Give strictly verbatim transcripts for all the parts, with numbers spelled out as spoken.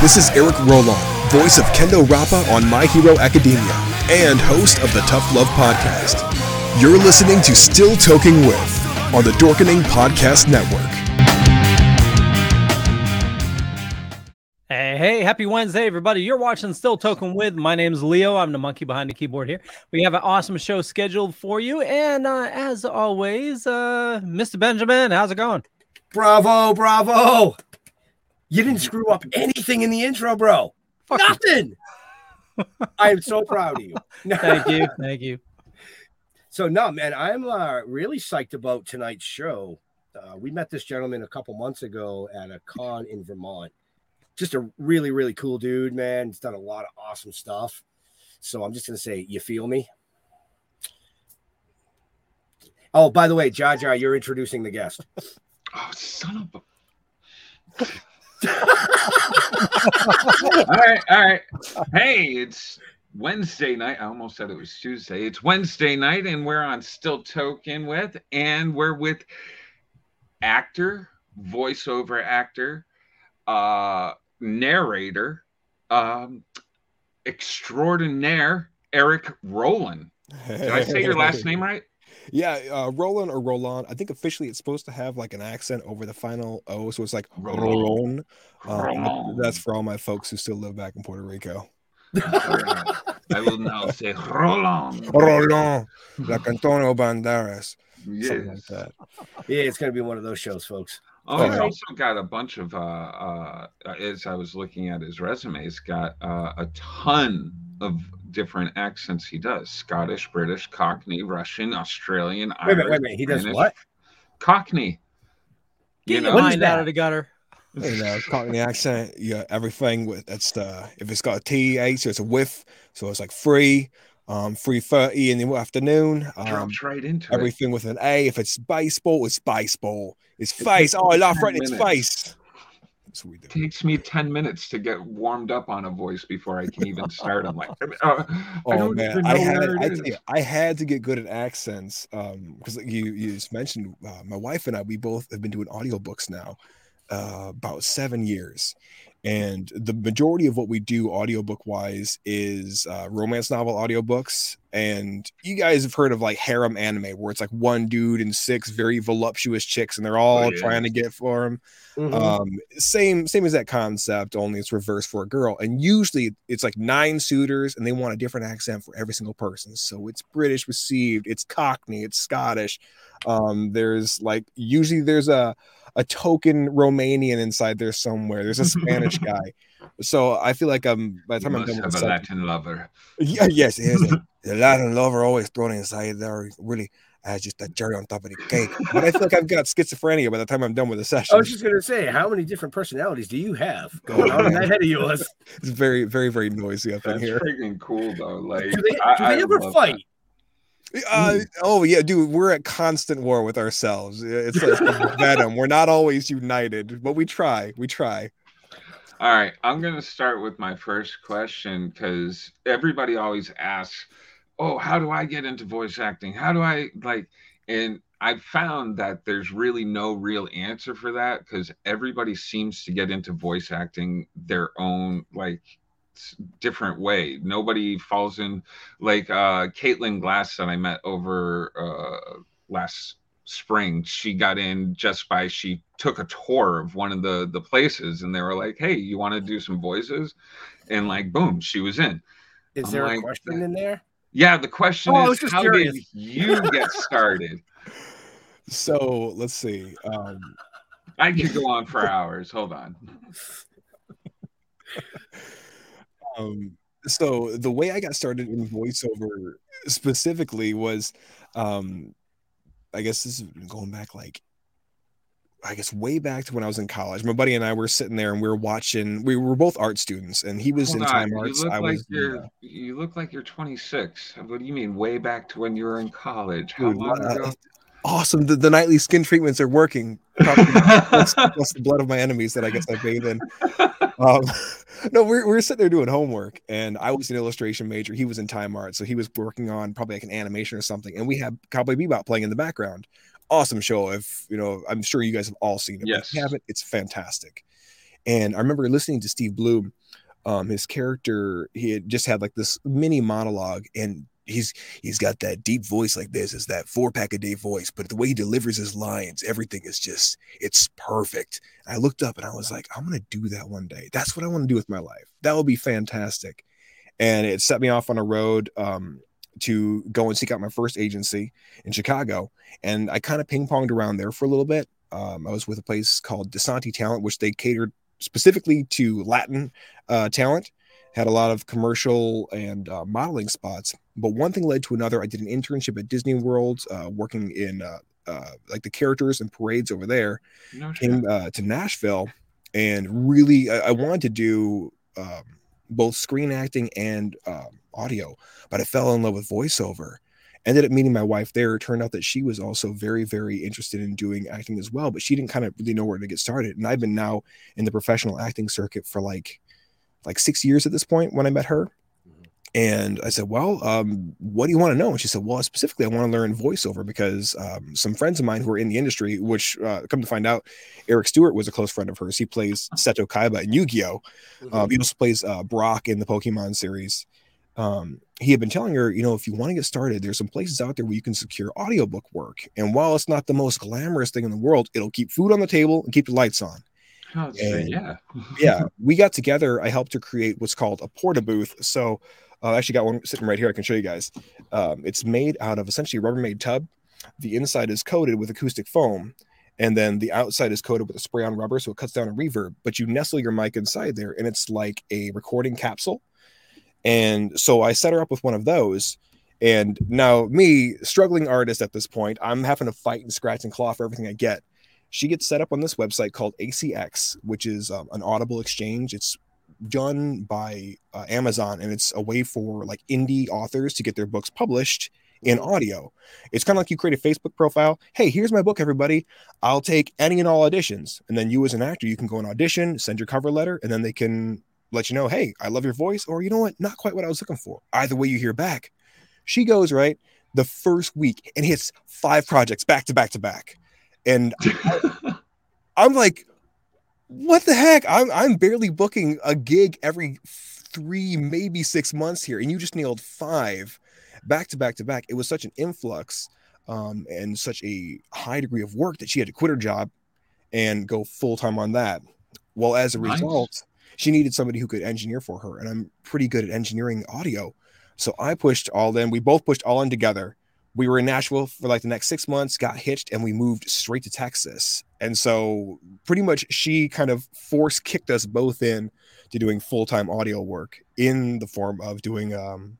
This is Eric Rolon, voice of Kendo Rappa on My Hero Academia, and host of the Tough Love Podcast. You're listening to Still Toking With on the Dorkening Podcast Network. Hey, hey, happy Wednesday, everybody. You're watching Still Toking With. My name's Leo. I'm the monkey behind the keyboard here. We have an awesome show scheduled for you. And uh, as always, uh, Mister Benjamin, how's it going? Bravo, bravo. You didn't screw up anything in the intro, bro. Fuck Nothing. I am so proud of you. Thank you. Thank you. So, no, man, I'm uh, really psyched about tonight's show. Uh, we met this gentleman a couple months ago at a con in Vermont. Just a really, really cool dude, man. He's done a lot of awesome stuff. So I'm just going to say, you feel me? Oh, by the way, Jaja, you're introducing the guest. Oh, son of a... all right, all right. Hey, it's Wednesday night. I almost said it was Tuesday. It's Wednesday night, and we're on Still Toking With, and we're with actor, voiceover actor, uh narrator um extraordinaire Eric Rolon. Did I say your last name right? Yeah, uh Rolon or Rolon. I think officially it's supposed to have like an accent over the final O, so it's like Rolon. Um, that's for all my folks who still live back in Puerto Rico. I will now say Rolon. Rolon, like Antonio Banderas. Yes. Like that. Yeah, it's gonna be one of those shows, folks. Oh, he's also got a bunch of, uh, uh, as I was looking at his resume, he's got uh, a ton of different accents he does. Scottish, British, Cockney, Russian, Australian, Irish. Wait a minute, wait a minute. He does British. What? Cockney. You know, mind out of the gutter. You know, Cockney accent, yeah, everything. With that's the, if it's got a T A, so it's a whiff, so it's like free. Um, three thirty in the afternoon. Um, Drops right into everything it. With an A. If it's baseball, it's baseball. It's face. Oh, I laugh right in its face. That's what we do. It takes me ten minutes to get warmed up on a voice before I can even start. I'm like, oh, oh I don't man, even know I had I, you, I had to get good at accents because um, you you just mentioned uh, my wife and I. We both have been doing audiobooks now uh, about seven years. And the majority of what we do audiobook wise is uh, romance novel audiobooks. And you guys have heard of like harem anime, where it's like one dude and six very voluptuous chicks, and they're all oh, yeah. trying to get for him. Mm-hmm. Um, same, same as that concept, only it's reverse for a girl. And usually it's like nine suitors, and they want a different accent for every single person. So it's British received, it's Cockney, it's Scottish. Um, there's like usually there's a a token Romanian inside there somewhere. There's a Spanish guy. So I feel like I'm by the time you I'm done with a Latin lover. Yeah, yes, yes. The Latin lover always thrown inside there. Really, uh, just a cherry on top of the cake. But I feel like I've got schizophrenia by the time I'm done with the session. I was just gonna say, how many different personalities do you have going on in that head of yours? It's very, very, very noisy up That's in here. Freaking cool though. Like, do they, do I, they ever fight? That. Uh, oh yeah, dude, we're at constant war with ourselves. It's like venom. We're not always united, but we try. We try. All right, I'm gonna start with my first question because everybody always asks, "Oh, how do I get into voice acting? How do I like?" And I found that there's really no real answer for that because everybody seems to get into voice acting their own like. Different way. Nobody falls in like uh Caitlin Glass that I met over uh last spring. She got in just by she took a tour of one of the the places, and they were like, hey, you want to do some voices? And like boom, she was in. Is I'm there like, a question in there? Yeah, the question oh, is how curious. Did you get started? So let's see. Um I could go on for hours. Hold on. Um, so the way I got started in voiceover specifically was, um, I guess this is going back like, I guess way back to when I was in college. My buddy and I were sitting there and we were watching, we were both art students and he was Hold in on. Time arts. I like was, you're, uh, you look like you're twenty-six. What do you mean way back to when you were in college? How dude, long uh, ago? Awesome. The, the nightly skin treatments are working. Probably that's, that's the blood of my enemies that I guess I bathe in. Um, no, we we're, were sitting there doing homework, and I was an illustration major. He was in time art, so he was working on probably like an animation or something. And we had Cowboy Bebop playing in the background. Awesome show. If you know, I'm sure you guys have all seen it. Yes. If you haven't, it's fantastic. And I remember listening to Steve Bloom, um, his character, he had just had like this mini monologue, and he's he's got that deep voice like this, is that four pack a day voice, but the way he delivers his lines, everything is just, it's perfect. And I looked up and I was like, I'm gonna do that one day. That's what I want to do with my life. That would be fantastic. And it set me off on a road um to go and seek out my first agency in Chicago, and I kind of ping-ponged around there for a little bit. um I was with a place called DeSanti Talent, which they catered specifically to Latin uh talent, had a lot of commercial and uh, modeling spots. But one thing led to another. I did an internship at Disney World, uh, working in uh, uh, like the characters and parades over there. No Came uh, to Nashville, and really, I, I wanted to do um, both screen acting and um, audio, but I fell in love with voiceover. Ended up meeting my wife there. It turned out that she was also very, very interested in doing acting as well, but she didn't kind of really know where to get started. And I've been now in the professional acting circuit for like, like six years at this point when I met her. And I said, well, um, what do you want to know? And she said, well, specifically, I want to learn voiceover because um, some friends of mine who are in the industry, which uh, come to find out, Eric Stewart was a close friend of hers. He plays Seto Kaiba in Yu Gi Oh. Um, he also plays uh, Brock in the Pokemon series. Um, he had been telling her, you know, if you want to get started, there's some places out there where you can secure audiobook work. And while it's not the most glamorous thing in the world, it'll keep food on the table and keep the lights on. Oh, and, yeah. yeah, we got together. I helped her create what's called a porta booth. So I uh, actually got one sitting right here. I can show you guys. Um, it's made out of essentially a Rubbermaid tub. The inside is coated with acoustic foam, and then the outside is coated with a spray on rubber, so it cuts down on reverb. But you nestle your mic inside there, and it's like a recording capsule. And so I set her up with one of those. And now me, struggling artist at this point, I'm having to fight and scratch and claw for everything I get. She gets set up on this website called A C X, which is um, an Audible exchange. It's done by uh, Amazon, and it's a way for like indie authors to get their books published in audio. It's kind of like you create a Facebook profile. Hey, here's my book, everybody. I'll take any and all auditions. And then you as an actor, you can go and audition, send your cover letter, and then they can let you know, hey, I love your voice, or you know what? Not quite what I was looking for. Either way, you hear back. She goes, right, the first week and hits five projects back to back to back. And I, I'm like, what the heck? I'm I'm barely booking a gig every three, maybe six months here, and you just nailed five back to back to back. It was such an influx um, and such a high degree of work that she had to quit her job and go full time on that. Well, as a nice. result, she needed somebody who could engineer for her, and I'm pretty good at engineering audio, so I pushed all in. We both pushed all in together. We were in Nashville for like the next six months, got hitched, and we moved straight to Texas. And so pretty much she kind of force kicked us both in to doing full-time audio work in the form of doing um,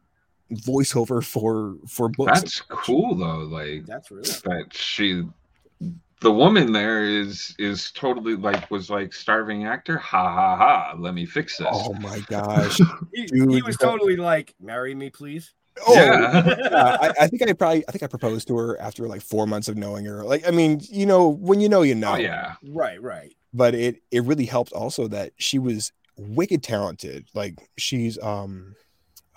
voiceover for, for books. That's cool though. Like that's really that she, the woman there is, is totally like, was like starving actor. Ha ha ha. Let me fix this. Oh my gosh. he, Dude, he was totally like, marry me, please. Oh, yeah. yeah. I, I think I probably, I think I proposed to her after like four months of knowing her. Like, I mean, you know, when you know, you know. Oh, yeah. Right, right. But it, it really helped also that she was wicked talented. Like she's, um,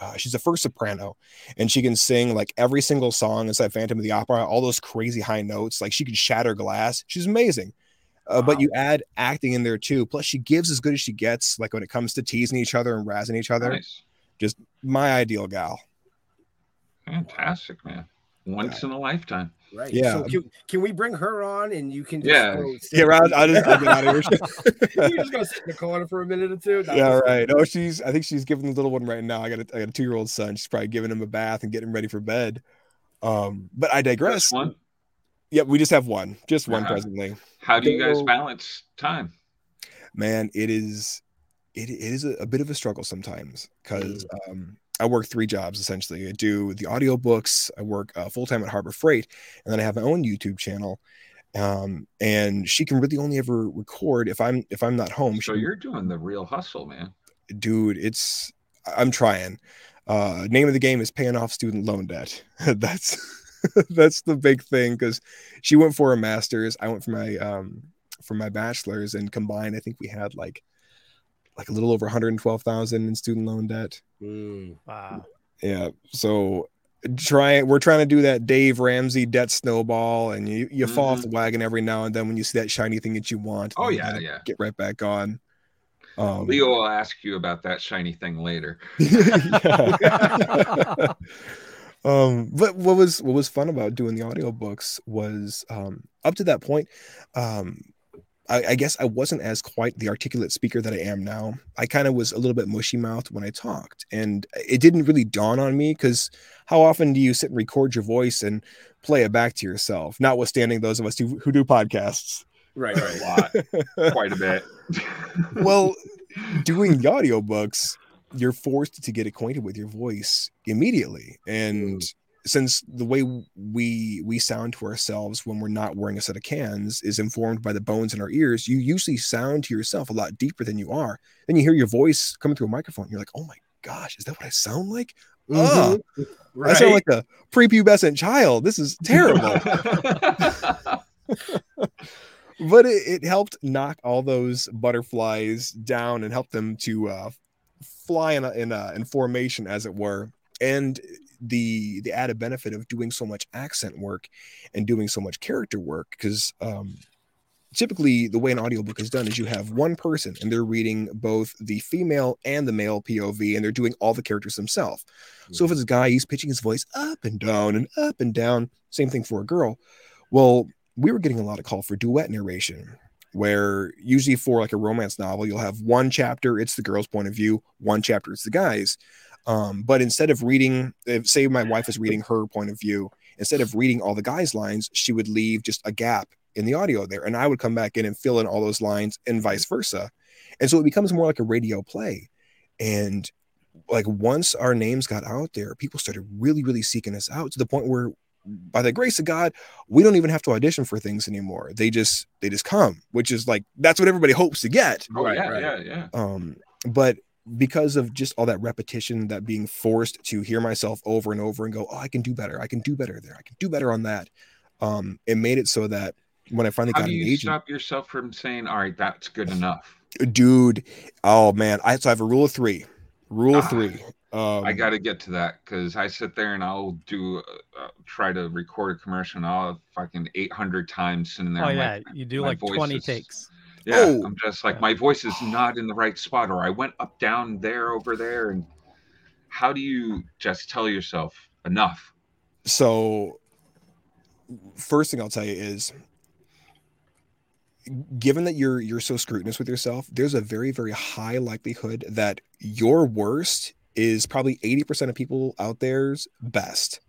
uh, she's a first soprano, and she can sing like every single song inside Phantom of the Opera, all those crazy high notes. Like she can shatter glass. She's amazing. Uh, wow. But you add acting in there too. Plus she gives as good as she gets. Like when it comes to teasing each other and razzing each other, nice. Just my ideal gal. Fantastic, man. Once yeah. in a lifetime. Right. Yeah. So can, can we bring her on and you can just yeah. go sit yeah, right, I'll just, I'll get out of here. You're just gonna sit in the corner for a minute or two. That yeah, right. Fun. Oh, she's I think she's giving the little one right now. I got a I got a two year old son. She's probably giving him a bath and getting him ready for bed. Um, but I digress. One? Yeah, we just have one, just one uh-huh. presently. How do you guys balance time? Man, it is it, it is a, a bit of a struggle sometimes because um I work three jobs, essentially. I do the audiobooks. I work uh, full-time at Harbor Freight, and then I have my own YouTube channel. Um, and she can really only ever record if I'm if I'm not home. So she, you're doing the real hustle, man. Dude, it's I'm trying. Uh, name of the game is paying off student loan debt. that's that's the big thing, because she went for a master's. I went for my um, for my bachelor's, and combined, I think we had like like a little over one hundred twelve thousand in student loan debt. Mm, wow. Yeah. So try we're trying to do that Dave Ramsey debt snowball, and you, you mm-hmm. fall off the wagon every now and then when you see that shiny thing that you want. Oh yeah, yeah. Get right back on. Um, Leo will ask you about that shiny thing later. um, but what was what was fun about doing the audiobooks was um, up to that point, um, I, I guess I wasn't as quite the articulate speaker that I am now. I kind of was a little bit mushy-mouthed when I talked, and it didn't really dawn on me, because how often do you sit and record your voice and play it back to yourself? Notwithstanding those of us who, who do podcasts. Right, right. A lot. Quite a bit. Well, doing the audiobooks, you're forced to get acquainted with your voice immediately. And mm. since the way we we sound to ourselves when we're not wearing a set of cans is informed by the bones in our ears, you usually sound to yourself a lot deeper than you are. Then you hear your voice coming through a microphone. You're like, oh my gosh, is that what I sound like? Mm-hmm. Oh, right. I sound like a prepubescent child. This is terrible. But it, it helped knock all those butterflies down and help them to uh, fly in a, in, a, in formation, as it were. And the the added benefit of doing so much accent work and doing so much character work, because um, typically the way an audiobook is done is you have one person and they're reading both the female and the male P O V, and they're doing all the characters themselves. Mm-hmm. So if it's a guy, he's pitching his voice up and down and up and down. Same thing for a girl. Well, we were getting a lot of call for duet narration, where usually for like a romance novel, you'll have one chapter, it's the girl's point of view, one chapter, it's the guy's. Um, but instead of reading, if, say my wife is reading her point of view, instead of reading all the guy's lines, she would leave just a gap in the audio there. And I would come back in and fill in all those lines, and vice versa. And so it becomes more like a radio play. And like once our names got out there, people started really, really seeking us out, to the point where, by the grace of God, we don't even have to audition for things anymore. They just, they just come, which is like, that's what everybody hopes to get. Oh, right, yeah, right. yeah, yeah. Um, but because of just all that repetition, that being forced to hear myself over and over and go, oh, I can do better. I can do better there. I can do better on that. Um, it made it so that when I finally How got do an you agent, stop yourself from saying, all right, that's good enough, dude. Oh man. I, so I have a rule of three, rule of ah. three. Um, I got to get to that, because I sit there and I'll do uh, try to record a commercial and I'll fucking eight hundred times sitting there. Oh, yeah. My, you do like twenty is, takes. Yeah. Oh. I'm just like, yeah. my voice is not in the right spot, or I went up, down, there, over there. And how do you just tell yourself enough? So, first thing I'll tell you is, given that you're you're so scrutinous with yourself, there's a very, very high likelihood that your worst is probably eighty percent of people out there's best.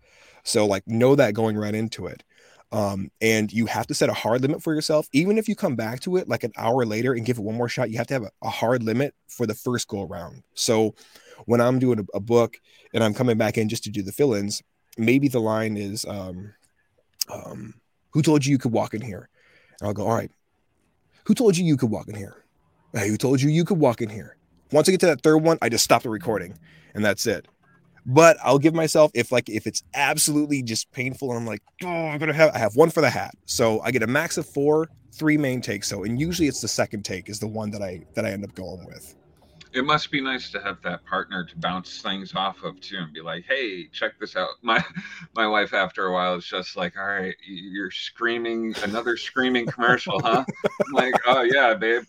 So like, know that going right into it. Um, and you have to set a hard limit for yourself. Even if you come back to it like an hour later and give it one more shot, you have to have a, a hard limit for the first go around. So when I'm doing a, a book and I'm coming back in just to do the fill-ins, maybe the line is, um, um, who told you you could walk in here? And I'll go, all right, who told you you could walk in here? Hey, who told you you could walk in here? Once I get to that third one, I just stop the recording, and that's it. But I'll give myself, if like if it's absolutely just painful, and I'm like, oh, I'm gonna have I have one for the hat, so I get a max of four, three main takes. So, and usually it's the second take is the one that I that I end up going with. It must be nice to have that partner to bounce things off of too, and be like, hey, check this out. My my wife, after a while, is just like, all right, you're screaming another screaming commercial, huh? I'm like, oh yeah, babe.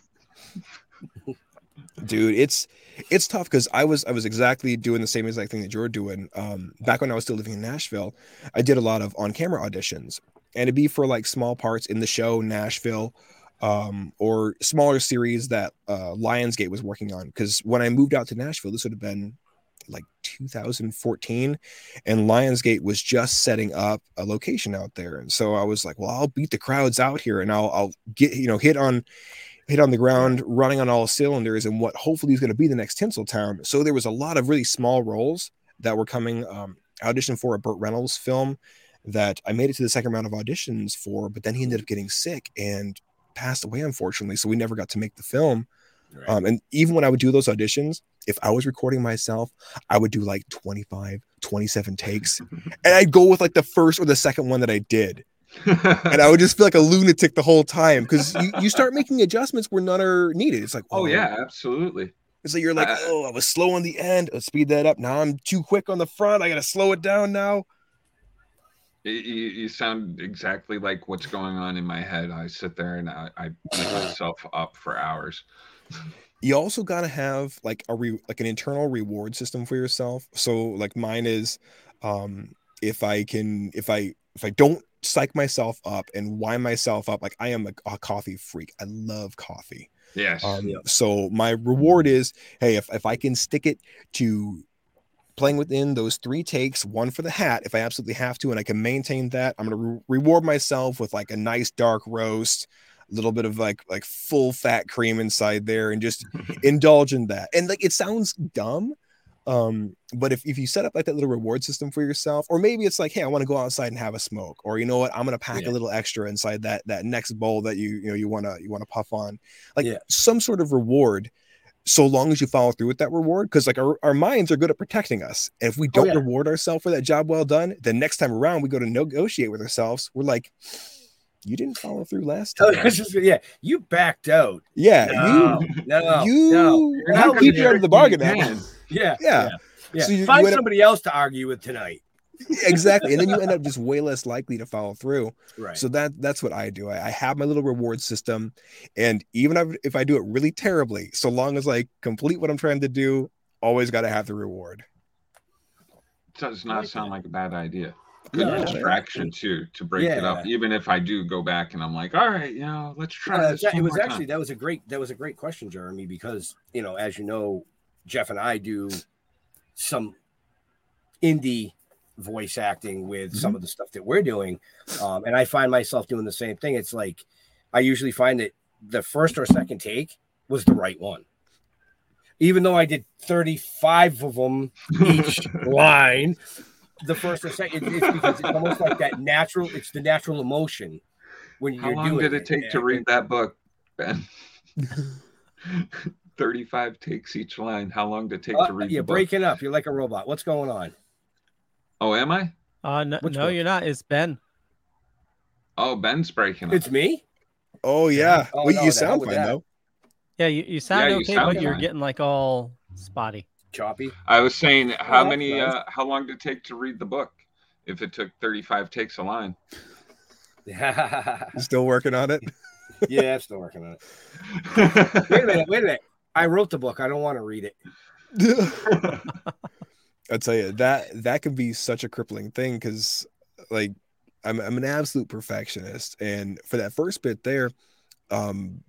Dude, it's it's tough, because I was I was exactly doing the same exact thing that you're doing. Um, back when I was still living in Nashville, I did a lot of on-camera auditions, and it'd be for like small parts in the show Nashville, um, or smaller series that uh, Lionsgate was working on. Because when I moved out to Nashville, this would have been like two thousand fourteen, and Lionsgate was just setting up a location out there, and so I was like, well, I'll beat the crowds out here, and I'll I'll get you know hit on. hit on the ground, running on all cylinders, and what hopefully is going to be the next Tinseltown. So there was a lot of really small roles that were coming. Um, I auditioned for a Burt Reynolds film that I made it to the second round of auditions for, but then he ended up getting sick and passed away, unfortunately. So we never got to make the film. Right. Um, and even when I would do those auditions, if I was recording myself, I would do like twenty-five, twenty-seven takes. And I'd go with like the first or the second one that I did. And I would just feel like a lunatic the whole time, because you, you start making adjustments where none are needed. It's like, oh, oh yeah, absolutely. It's like you're like, uh, oh, I was slow on the end. Let's speed that up. Now I'm too quick on the front. I got to slow it down now. You, you sound exactly like what's going on in my head. I sit there and I, I beat myself up for hours. You also got to have like a re- like an internal reward system for yourself. So like mine is, um, if I can, if I, if I don't psych myself up and wind myself up, like I am a, a coffee freak. I love coffee. Yes. Um, yeah. So my reward is, hey, if, if I can stick it to playing within those three takes, one for the hat, if I absolutely have to, and I can maintain that, I'm going to re- reward myself with like a nice dark roast, a little bit of like like full fat cream inside there, and just indulge in that. And like it sounds dumb, um, but if, if you set up like that little reward system for yourself, or maybe it's like, hey, I want to go outside and have a smoke, or you know what, I'm gonna pack yeah. a little extra inside that that next bowl that you you know you wanna you wanna puff on, like yeah. some sort of reward, so long as you follow through with that reward, because like our, our minds are good at protecting us. And if we don't oh, yeah. reward ourselves for that job well done, the next time around we go to negotiate with ourselves, we're like, you didn't follow through last time. Oh, just, yeah, you backed out. Yeah, no, you no, you no. You're not keep you out of the bargain action. Yeah, yeah, yeah. yeah. So you, Find you somebody up, else to argue with tonight. Exactly, and then you end up just way less likely to follow through. Right. So that that's what I do. I, I have my little reward system, and even if I do it really terribly, so long as I complete what I'm trying to do, always got to have the reward. Does not sound like a bad idea. Good yeah. distraction too to break yeah. it up. Even if I do go back and I'm like, all right, you know, let's try uh, this. That, it was actually time. that was a great that was a great question, Jeremy, because you know, as you know, Jeff and I do some indie voice acting with mm-hmm. some of the stuff that we're doing, um, and I find myself doing the same thing. It's like I usually find that the first or second take was the right one, even though I did thirty-five of them each line. The first or second, it's because it's almost like that natural, it's the natural emotion when you're doing it. How long did it take to read that book, Ben? thirty-five takes each line. How long did it take uh, to read the book? You're breaking up. You're like a robot. What's going on? Oh, am I? Uh, no, no you're not. It's Ben. Oh, Ben's breaking up. It's me? Oh, yeah. Oh, well, no, you sound fine, though. Yeah, you, you sound yeah, okay, you sound but fine. You're getting like all spotty. Choppy. I was saying, how oh, many, nice. uh, how long did it take to read the book? If it took thirty-five takes a line, still working on it. Yeah, I'm still working on it. Wait a minute, wait a minute. I wrote the book. I don't want to read it. I'll tell you that that can be such a crippling thing because, like, I'm I'm an absolute perfectionist, and for that first bit there, um.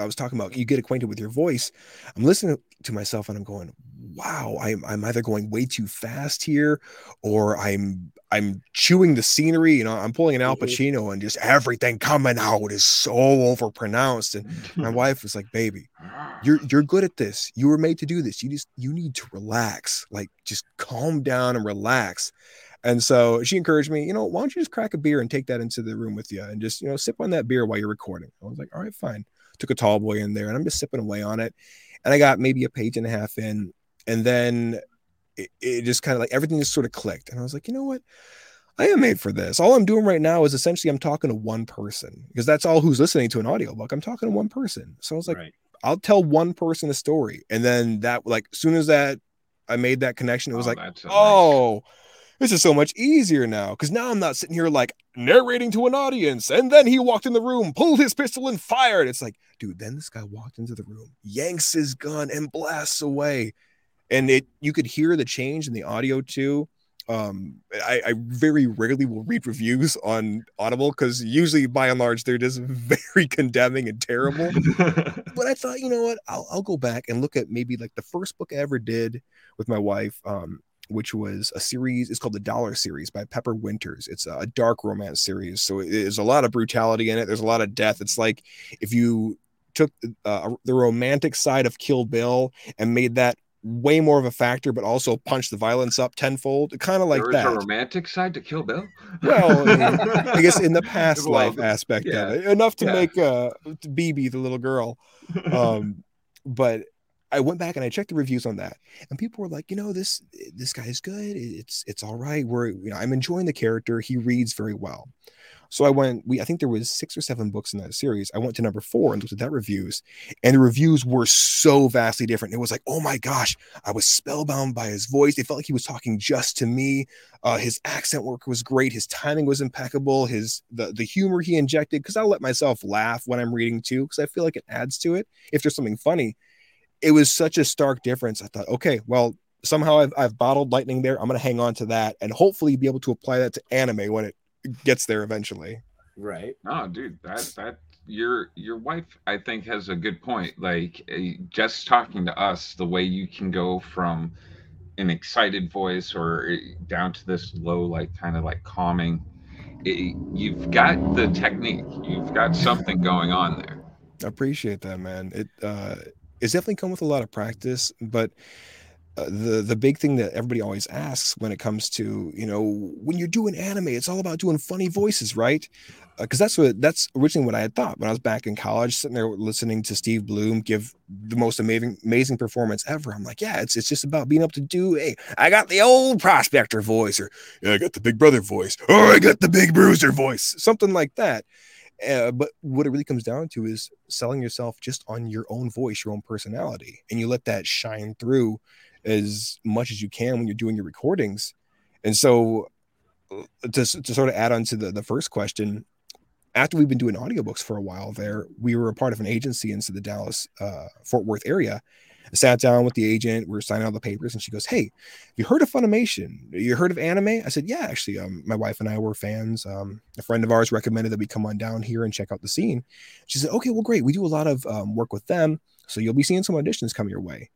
I was talking about you get acquainted with your voice. I'm listening to myself and I'm going, wow, I'm I'm either going way too fast here, or I'm I'm chewing the scenery. You know, I'm pulling an Al Pacino and just everything coming out is so overpronounced. And my wife was like, "Baby, you're you're good at this. You were made to do this. You just you need to relax. Like, just calm down and relax." And so she encouraged me, you know, why don't you just crack a beer and take that into the room with you and just, you know, sip on that beer while you're recording. I was like, all right, fine. Took a tall boy in there and I'm just sipping away on it. And I got maybe a page and a half in. And then it, it just kind of like everything just sort of clicked. And I was like, you know what? I am made for this. All I'm doing right now is essentially I'm talking to one person because that's all who's listening to an audiobook. I'm talking to one person. So I was like, right. I'll tell one person a story. And then that, like, as soon as that I made that connection, it was oh, like, oh, nice. This is so much easier now because now I'm not sitting here like narrating to an audience. And then he walked in the room, pulled his pistol and fired. It's like, dude, then this guy walked into the room, yanks his gun and blasts away. And it, you could hear the change in the audio too. Um, I, I very rarely will read reviews on Audible because usually by and large, they're just very condemning and terrible. But I thought, you know what, I'll, I'll go back and look at maybe like the first book I ever did with my wife. Um, which was a series, it's called The Dollar Series by Pepper Winters. It's a dark romance series. So there's a lot of brutality in it. There's a lot of death. It's like if you took uh, the romantic side of Kill Bill and made that way more of a factor, but also punch the violence up tenfold, kind of like there is that. There's a romantic side to Kill Bill? Well, I guess in the past well, life aspect yeah. of it. Enough to yeah. make uh, B B, the little girl. Um, but I went back and I checked the reviews on that, and people were like, you know, this this guy is good. It's it's all right. We're you know I'm enjoying the character. He reads very well. So I went. We I think there was six or seven books in that series. I went to number four and looked at that reviews, and the reviews were so vastly different. It was like, oh my gosh, I was spellbound by his voice. It felt like he was talking just to me. Uh, his accent work was great. His timing was impeccable. His the the humor he injected, because I let myself laugh when I'm reading too, because I feel like it adds to it. If there's something funny. it was such a stark difference. I thought, okay, well, somehow I've, I've bottled lightning there. I'm going to hang on to that and hopefully be able to apply that to anime when it gets there eventually. Right. No, dude, that, that, your, your wife, I think, has a good point. Like, just talking to us, the way you can go from an excited voice or down to this low, like, kind of like calming, it, you've got the technique, you've got something going on there. I appreciate that, man. It, uh, it's definitely come with a lot of practice, but Uh, the the big thing that everybody always asks when it comes to, you know, when you're doing anime, it's all about doing funny voices, right? Because uh, that's what that's originally what I had thought when I was back in college, sitting there listening to Steve Bloom give the most amazing amazing performance ever. I'm like, yeah, it's it's just about being able to do, hey, I got the old prospector voice, or yeah, I got the big brother voice, or I got the big bruiser voice, something like that. Uh, but what it really comes down to is selling yourself just on your own voice, your own personality, and you let that shine through as much as you can when you're doing your recordings. And so to, to sort of add on to the, the first question, after we've been doing audiobooks for a while there, we were a part of an agency into the Dallas, uh, Fort Worth area. I sat down with the agent, we were signing all the papers, and she goes, hey, you heard of Funimation? You heard of anime? I said, yeah, actually, um, my wife and I were fans. Um, a friend of ours recommended that we come on down here and check out the scene. She said, okay, well, great. We do a lot of um, work with them. So you'll be seeing some auditions come your way.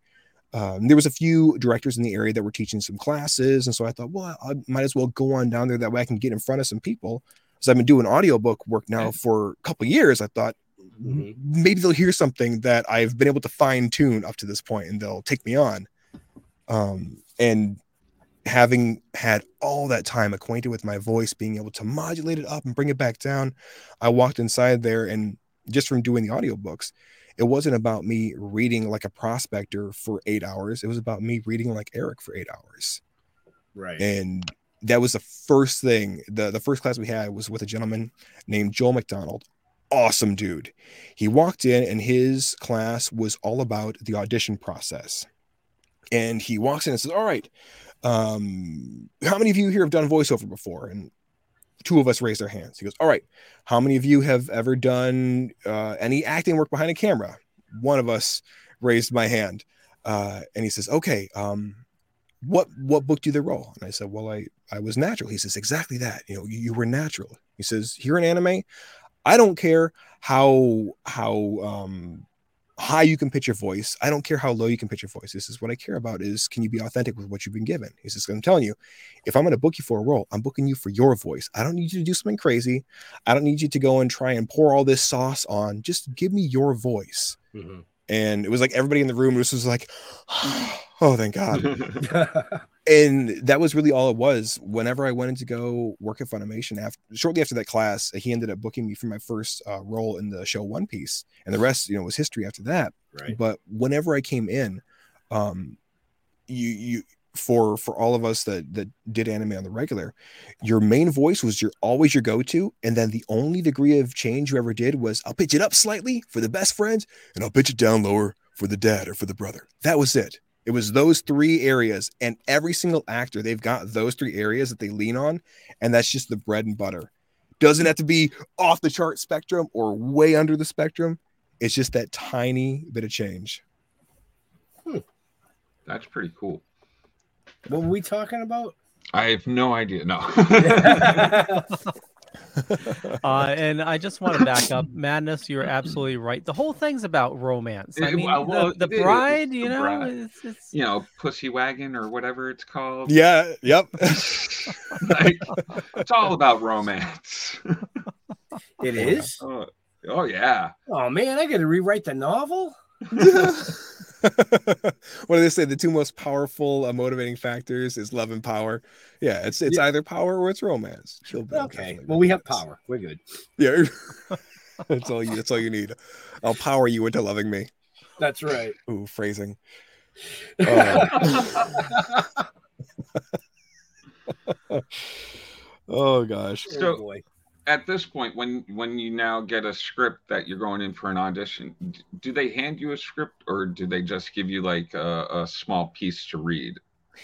Um, there was a few directors in the area that were teaching some classes. And so I thought, well, I might as well go on down there. That way I can get in front of some people. So I've been doing audiobook work now for a couple of years. I thought mm-hmm. maybe they'll hear something that I've been able to fine tune up to this point and they'll take me on. Um, and having had all that time acquainted with my voice, being able to modulate it up and bring it back down, I walked inside there, and just from doing the audiobooks, it wasn't about me reading like a prospector for eight hours. It was about me reading like Eric for eight hours. Right. And that was the first thing. The, the first class we had was with a gentleman named Joel McDonald. Awesome dude. He walked in and his class was all about the audition process. And he walks in and says, all right, um, how many of you here have done voiceover before? And two of us raised our hands. He goes, all right, how many of you have ever done uh, any acting work behind a camera? One of us raised my hand. Uh, and he says, okay, um, what what booked you the role? And I said, well, I, I was natural. He says, exactly that. You know, you, you were natural. He says, here in anime, I don't care how, how um, high you can pitch your voice. I don't care how low you can pitch your voice. This is what I care about is, can you be authentic with what you've been given? He says, I'm telling you, if I'm going to book you for a role, I'm booking you for your voice. I don't need you to do something crazy. I don't need you to go and try and pour all this sauce on. Just give me your voice. Mm-hmm. And it was like everybody in the room was just like, oh, thank God. And that was really all it was. Whenever I wanted to go work at Funimation, after, shortly after that class, he ended up booking me for my first uh, role in the show One Piece. And the rest, you know, was history after that. Right. But whenever I came in, um, you you for for all of us that, that did anime on the regular, your main voice was your always your go-to. And then the only degree of change you ever did was, I'll pitch it up slightly for the best friend, and I'll pitch it down lower for the dad or for the brother. That was it. It was those three areas, and every single actor, they've got those three areas that they lean on, and that's just the bread and butter. Doesn't have to be off the chart spectrum or way under the spectrum. It's just that tiny bit of change. Hmm. That's pretty cool. What were we talking about? I have no idea. No. uh, and I just want to back up. Madness, you're absolutely right. The whole thing's about romance. I mean, well, the, the bride, you know, bride. It's, it's... you know, pussy wagon or whatever it's called. Yeah. Yep. Like, it's all about romance. It is. Oh, oh yeah. Oh man, I got to rewrite the novel. What do they say? The two most powerful uh, motivating factors is love and power. Yeah, it's it's yeah. either power or it's romance. Okay, well, we have power. We're good. Yeah, that's all you. That's all you need. I'll power you into loving me. That's right. Ooh, phrasing. Uh, oh gosh. So, oh boy. At this point, when when you now get a script that you're going in for an audition, do they hand you a script or do they just give you like a, a small piece to read?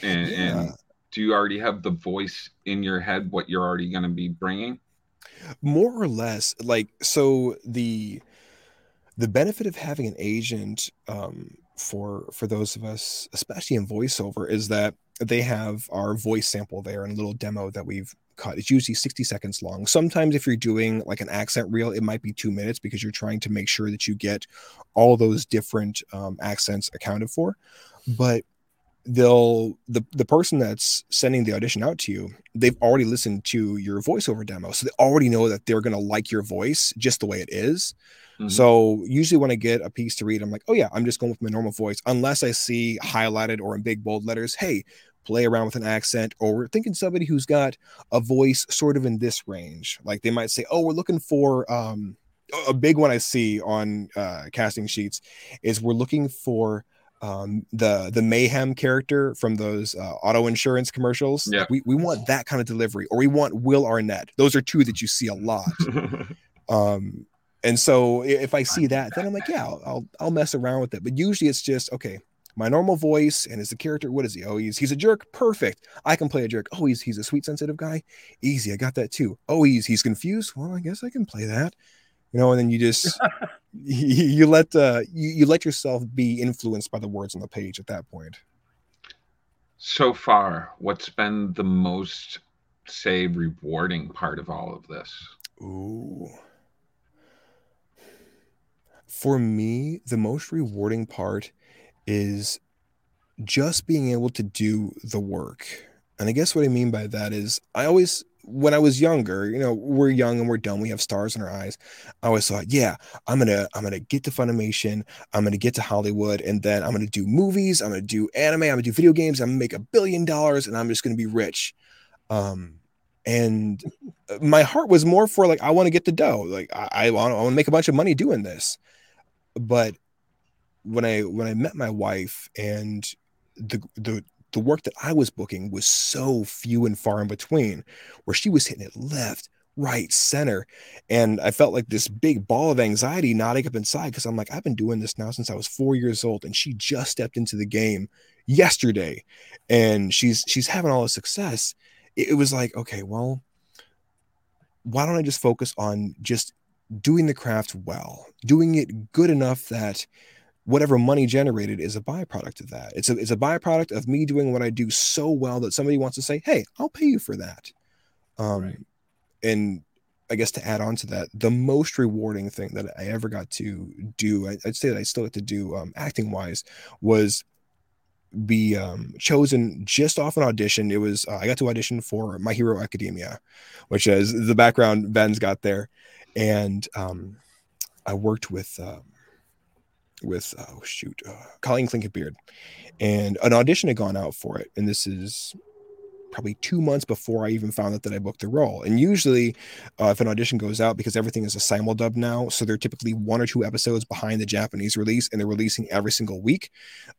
And, yeah. and do you already have the voice in your head, what you're already going to be bringing? More or less, like, so the the benefit of having an agent um, for for those of us, especially in voiceover, is that they have our voice sample there and a little demo that we've cut. It's usually sixty seconds long. Sometimes if you're doing like an accent reel, it might be two minutes because you're trying to make sure that you get all those different um, accents accounted for. But they'll the, the person that's sending the audition out to you, they've already listened to your voiceover demo. So they already know that they're going to like your voice just the way it is. Mm-hmm. So usually when I get a piece to read, I'm like, oh yeah, I'm just going with my normal voice, unless I see highlighted or in big bold letters, hey, play around with an accent, or we're thinking somebody who's got a voice sort of in this range. Like they might say, oh, we're looking for um, a big one I see on uh, casting sheets is we're looking for um, the the Mayhem character from those uh, auto insurance commercials. Yeah. Like we, we want that kind of delivery, or we want Will Arnett. Those are two that you see a lot. um, and so if I see that, then I'm like, yeah, I'll I'll mess around with it. But usually it's just, okay, my normal voice, and is the character, what is he? Oh, he's he's a jerk. Perfect. I can play a jerk. Oh, he's he's a sweet, sensitive guy. Easy. I got that too. Oh, he's he's confused. Well, I guess I can play that. You know, and then you just you, you let uh you, you let yourself be influenced by the words on the page at that point. So far, what's been the most, say, rewarding part of all of this? Ooh. For me, the most rewarding part is just being able to do the work. And I guess what I mean by that is I always, when I was younger, you know, we're young and we're dumb, we have stars in our eyes. I always thought, yeah, I'm going to, I'm going to get to Funimation. I'm going to get to Hollywood, and then I'm going to do movies. I'm going to do anime. I'm going to do video games. I'm going to make a billion dollars and I'm just going to be rich. Um, and my heart was more for like, I want to get the dough. Like I, I want to make a bunch of money doing this. But when I when I met my wife, and the the the work that I was booking was so few and far in between, where she was hitting it left, right, center, and I felt like this big ball of anxiety knotting up inside, because I'm like, I've been doing this now since I was four years old, and she just stepped into the game yesterday, and she's she's having all the success. It, it was like, okay, well, why don't I just focus on just doing the craft well, doing it good enough that whatever money generated is a byproduct of that. It's a, it's a byproduct of me doing what I do so well that somebody wants to say, hey, I'll pay you for that. Um, right. And I guess to add on to that, the most rewarding thing that I ever got to do, I, I'd say that I still get to do um, acting wise, was be um, chosen just off an audition. It was, uh, I got to audition for My Hero Academia, which is the background Ben's got there. And um, I worked with, uh, with oh shoot uh, Colleen Clinkenbeard, and an audition had gone out for it, and this is probably two months before I even found out that I booked the role. And usually uh, if an audition goes out, because everything is a simuldub now, so they're typically one or two episodes behind the Japanese release, and they're releasing every single week.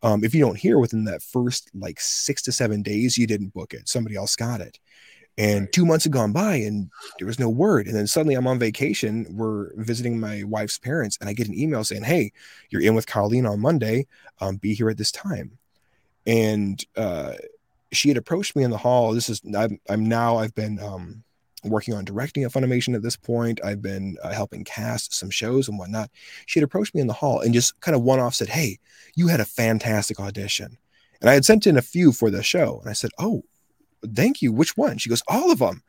Um, if you don't hear within that first like six to seven days, you didn't book it, somebody else got it. And two months had gone by and there was no word. And then suddenly I'm on vacation. We're visiting my wife's parents, and I get an email saying, hey, you're in with Colleen on Monday. Um, be here at this time. And uh, she had approached me in the hall. This is, I'm, I'm now, I've been um, working on directing at Funimation at this point. I've been uh, helping cast some shows and whatnot. She had approached me in the hall and just kind of one-off said, hey, you had a fantastic audition. And I had sent in a few for the show. And I said, oh, thank you. Which one? She goes, all of them.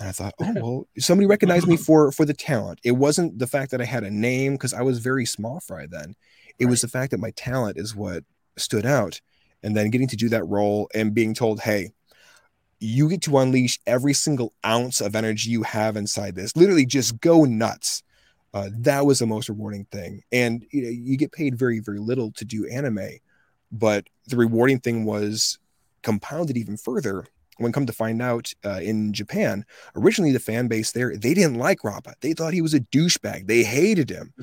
And I thought, oh, well, somebody recognized me for, for the talent. It wasn't the fact that I had a name, because I was very small fry then. It right. was the fact that my talent is what stood out. And then getting to do that role and being told, hey, you get to unleash every single ounce of energy you have inside this. Literally just go nuts. Uh, that was the most rewarding thing. And you know, you get paid very, very little to do anime. But the rewarding thing was compounded even further when come to find out uh, in Japan, originally the fan base there, they didn't like Rappa. They thought he was a douchebag. They hated him.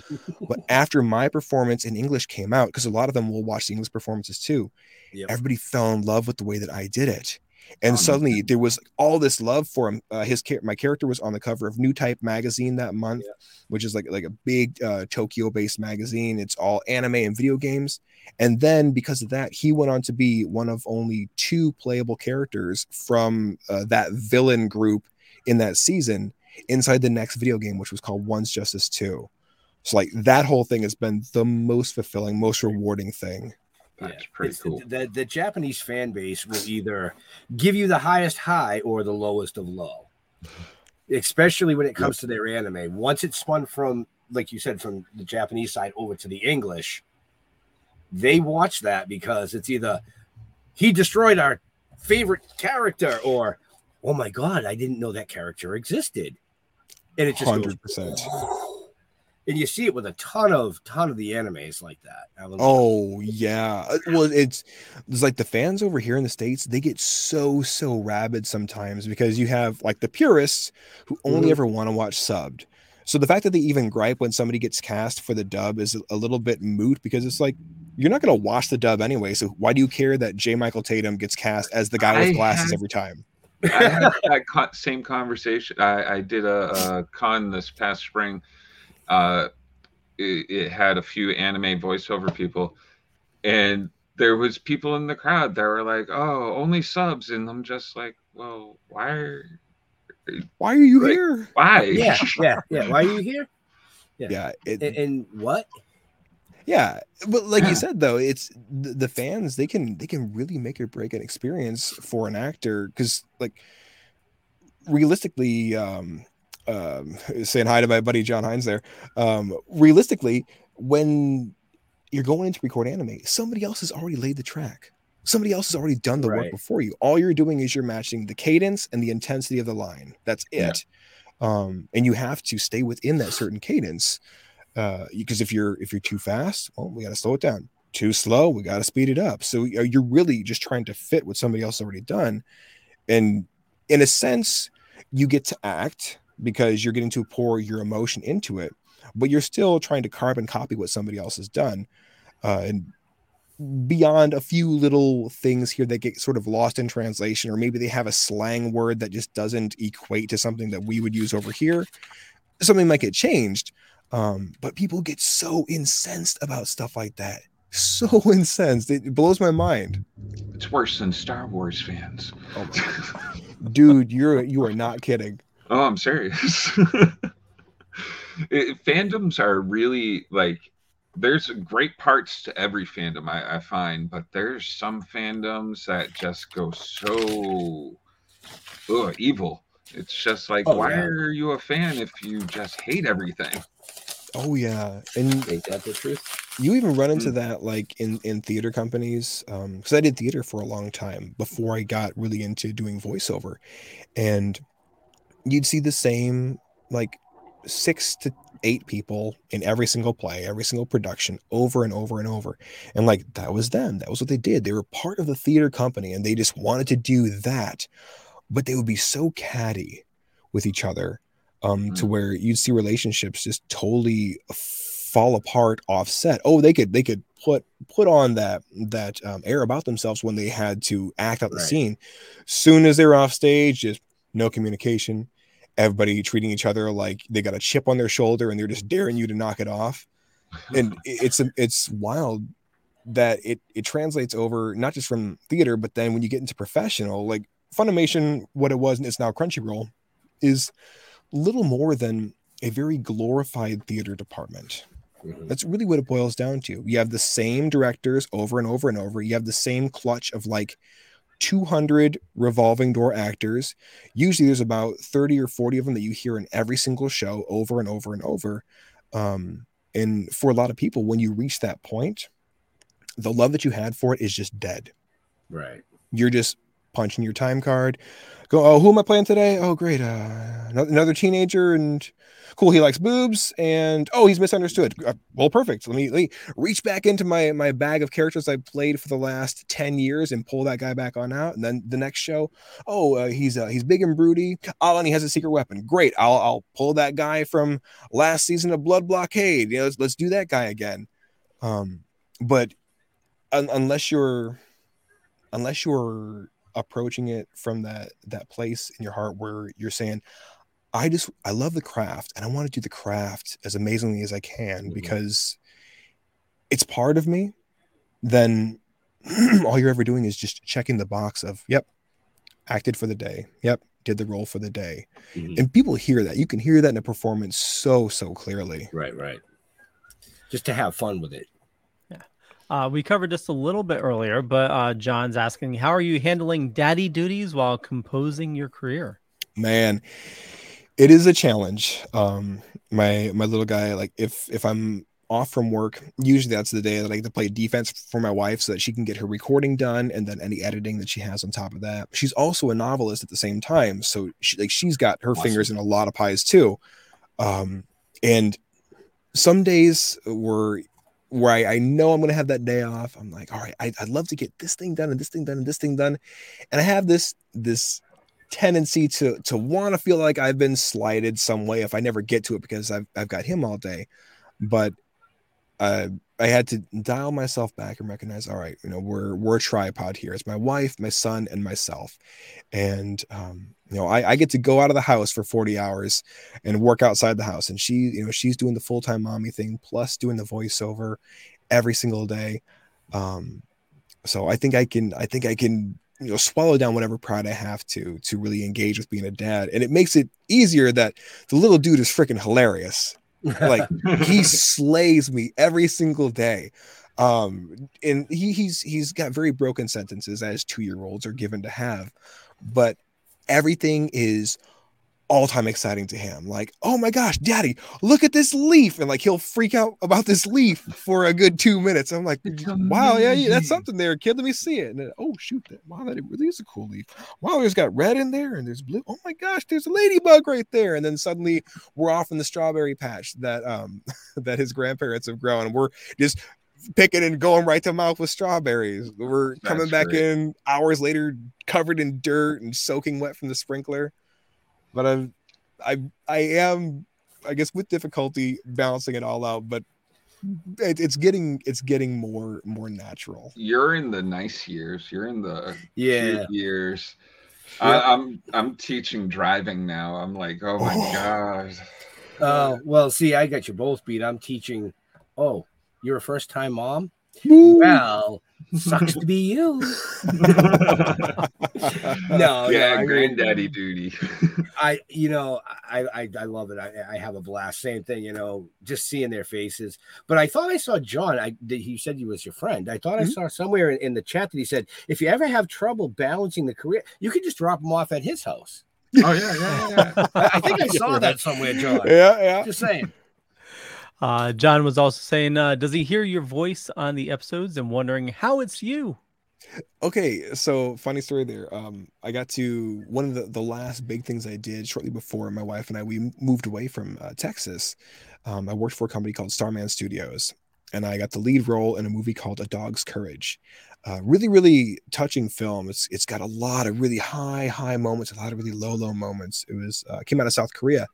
But after my performance in English came out, because a lot of them will watch the English performances too, yep. everybody fell in love with the way that I did it. And um, suddenly there was all this love for him. Uh, his my character was on the cover of New Type magazine that month, yeah. which is like, like a big uh, Tokyo-based magazine. It's all anime and video games. And then because of that, he went on to be one of only two playable characters from uh, that villain group in that season inside the next video game, which was called One's Justice two. So like that whole thing has been the most fulfilling, most rewarding thing. That's yeah, pretty cool. The, the Japanese fan base will either give you the highest high or the lowest of low, especially when it comes yep. to their anime. Once it's spun from, like you said, from the Japanese side over to the English, they watch that because it's either he destroyed our favorite character or, oh my God, I didn't know that character existed. And it just one hundred percent. Goes, and you see it with a ton of ton of the animes like that. Oh like, yeah, well it's, it's like the fans over here in the States, they get so so rabid sometimes because you have like the purists who only mm. ever want to watch subbed. So the fact that they even gripe when somebody gets cast for the dub is a little bit moot because it's like you're not going to watch the dub anyway. So why do you care that J. Michael Tatum gets cast as the guy with I glasses have- every time? I had that same conversation. I, I did a, a con this past spring. Uh, it, it had a few anime voiceover people, and there was people in the crowd that were like, "Oh, only subs," and I'm just like, "Well, why? Are, why are you like, here? Why? Yeah, yeah, yeah. Why are you here? Yeah, yeah it, and, and what? Yeah, but like you said though, it's the, the fans. They can they can really make or break an experience for an actor because like realistically. Um, Um, saying hi to my buddy John Hines there. Um, realistically, when you're going in to record anime, somebody else has already laid the track. Somebody else has already done the right. work before you. All you're doing is you're matching the cadence and the intensity of the line. That's it. Yeah. Um, and you have to stay within that certain cadence because uh, if you're if you're too fast, well, we got to slow it down. Too slow, we got to speed it up. So you're really just trying to fit what somebody else already done. And in a sense, you get to act. Because you're getting to pour your emotion into it, but you're still trying to carbon copy what somebody else has done. Uh, and beyond a few little things here that get sort of lost in translation, or maybe they have a slang word that just doesn't equate to something that we would use over here. Something might get changed, um, but people get so incensed about stuff like that. So incensed. It blows my mind. It's worse than Star Wars fans. Oh my God. Dude, you're, you are not kidding. Oh, I'm serious. it, fandoms are really like, there's great parts to every fandom, I, I find, but there's some fandoms that just go so ugh, evil. It's just like, oh, why yeah. are you a fan if you just hate everything? Oh, yeah. And ain't that the truth? You even run into mm-hmm. that like in, in theater companies. Um, because I did theater for a long time before I got really into doing voiceover. And you'd see the same like six to eight people in every single play, every single production over and over and over. And like, that was them. That was what they did. They were part of the theater company and they just wanted to do that, but they would be so catty with each other um, mm-hmm. to where you'd see relationships just totally fall apart, offset. Oh, they could, they could put, put on that, that um, air about themselves when they had to act out right. the scene. Soon as they were off stage, just no communication, everybody treating each other like they got a chip on their shoulder and they're just daring you to knock it off. And it's it's wild that it, it translates over not just from theater, but then when you get into professional, like Funimation, what it was, and it's now Crunchyroll, is little more than a very glorified theater department. Mm-hmm. That's really what it boils down to. You have the same directors over and over and over. You have the same clutch of like two hundred revolving door actors. Usually there's about thirty or forty of them that you hear in every single show over and over and over. Um, and for a lot of people, when you reach that point, the love that you had for it is just dead. Right. You're just punching your time card. Go, oh, who am I playing today? Oh, great. Uh, another teenager, and cool. He likes boobs, and oh, he's misunderstood. Uh, well, perfect. Let me, let me reach back into my my bag of characters I played for the last ten years and pull that guy back on out. And then the next show, oh, uh, he's uh, he's big and broody. Oh, and he has a secret weapon. Great. I'll I'll pull that guy from last season of Blood Blockade. You know, let's, let's do that guy again. Um, but un- unless you're unless you're approaching it from that that place in your heart where you're saying, I just I love the craft and I want to do the craft as amazingly as I can mm-hmm. because it's part of me, then all you're ever doing is just checking the box of yep, acted for the day, yep, did the role for the day. Mm-hmm. And people hear that. You can hear that in a performance so so clearly. Right, right. just to have fun with it. Yeah, uh, we covered this a little bit earlier, but uh, John's asking, how are you handling daddy duties while composing your career? Man, it is a challenge. Um, my my little guy, like if if I'm off from work, usually that's the day that I get to play defense for my wife so that she can get her recording done and then any editing that she has on top of that. She's also a novelist at the same time, so she, like she's got her awesome. fingers in a lot of pies too. Um, and some days were where I, I know I'm going to have that day off. I'm like, all right, I, I'd love to get this thing done and this thing done and this thing done, and I have this this tendency to to want to feel like I've been slighted some way if I never get to it because I've I've got him all day, but. Uh, I had to dial myself back and recognize, all right, you know, we're we're a tripod here. It's my wife, my son, and myself. And um, you know, I, I get to go out of the house for forty hours and work outside the house. And she, you know, she's doing the full-time mommy thing plus doing the voiceover every single day. Um, so I think I can, I think I can, you know, swallow down whatever pride I have to to really engage with being a dad. And it makes it easier that the little dude is freaking hilarious. Like he slays me every single day. Um, and he, he's, he's got very broken sentences as two-year-olds are given to have, but everything is all time exciting to him. Like, oh my gosh, daddy, look at this leaf. And like, he'll freak out about this leaf for a good two minutes. I'm like, wow. Yeah, yeah, that's something there, kid. Let me see it. And then, oh shoot. That, wow. That really is a cool leaf. Wow. There's got red in there and there's blue. Oh my gosh, there's a ladybug right there. And then suddenly we're off in the strawberry patch that, um, that his grandparents have grown. And we're just picking and going right to mouth with strawberries. We're that's coming back great. in hours later, covered in dirt and soaking wet from the sprinkler. But I'm, I, I am, I guess, with difficulty balancing it all out. But it, it's getting, it's getting more, more natural. You're in the nice years. You're in the yeah years. Yeah. I, I'm, I'm teaching driving now. I'm like, oh my oh. god. Uh, well, see, I got you both beat. I'm teaching. Oh, you're a first-time mom? Ooh. Well, sucks to be you. no, yeah, no, granddaddy I mean, duty. I, you know, I, I, I love it. I, I have a blast. Same thing, you know, just seeing their faces. But I thought I saw John. I he said he was your friend. I thought mm-hmm. I saw somewhere in, in the chat that he said if you ever have trouble balancing the career, you could just drop him off at his house. Oh yeah, yeah, yeah. I, I think I saw that somewhere, John. Yeah, yeah. Just saying. Uh, John was also saying, uh, does he hear your voice on the episodes and wondering how it's you? Okay, so funny story there. Um, I got to one of the, the last big things I did shortly before my wife and I, we moved away from uh, Texas. Um, I worked for a company called Starman Studios, and I got the lead role in a movie called A Dog's Courage. Uh, really, really touching film. It's It's got a lot of really high, high moments, a lot of really low, low moments. It was uh, came out of South Korea.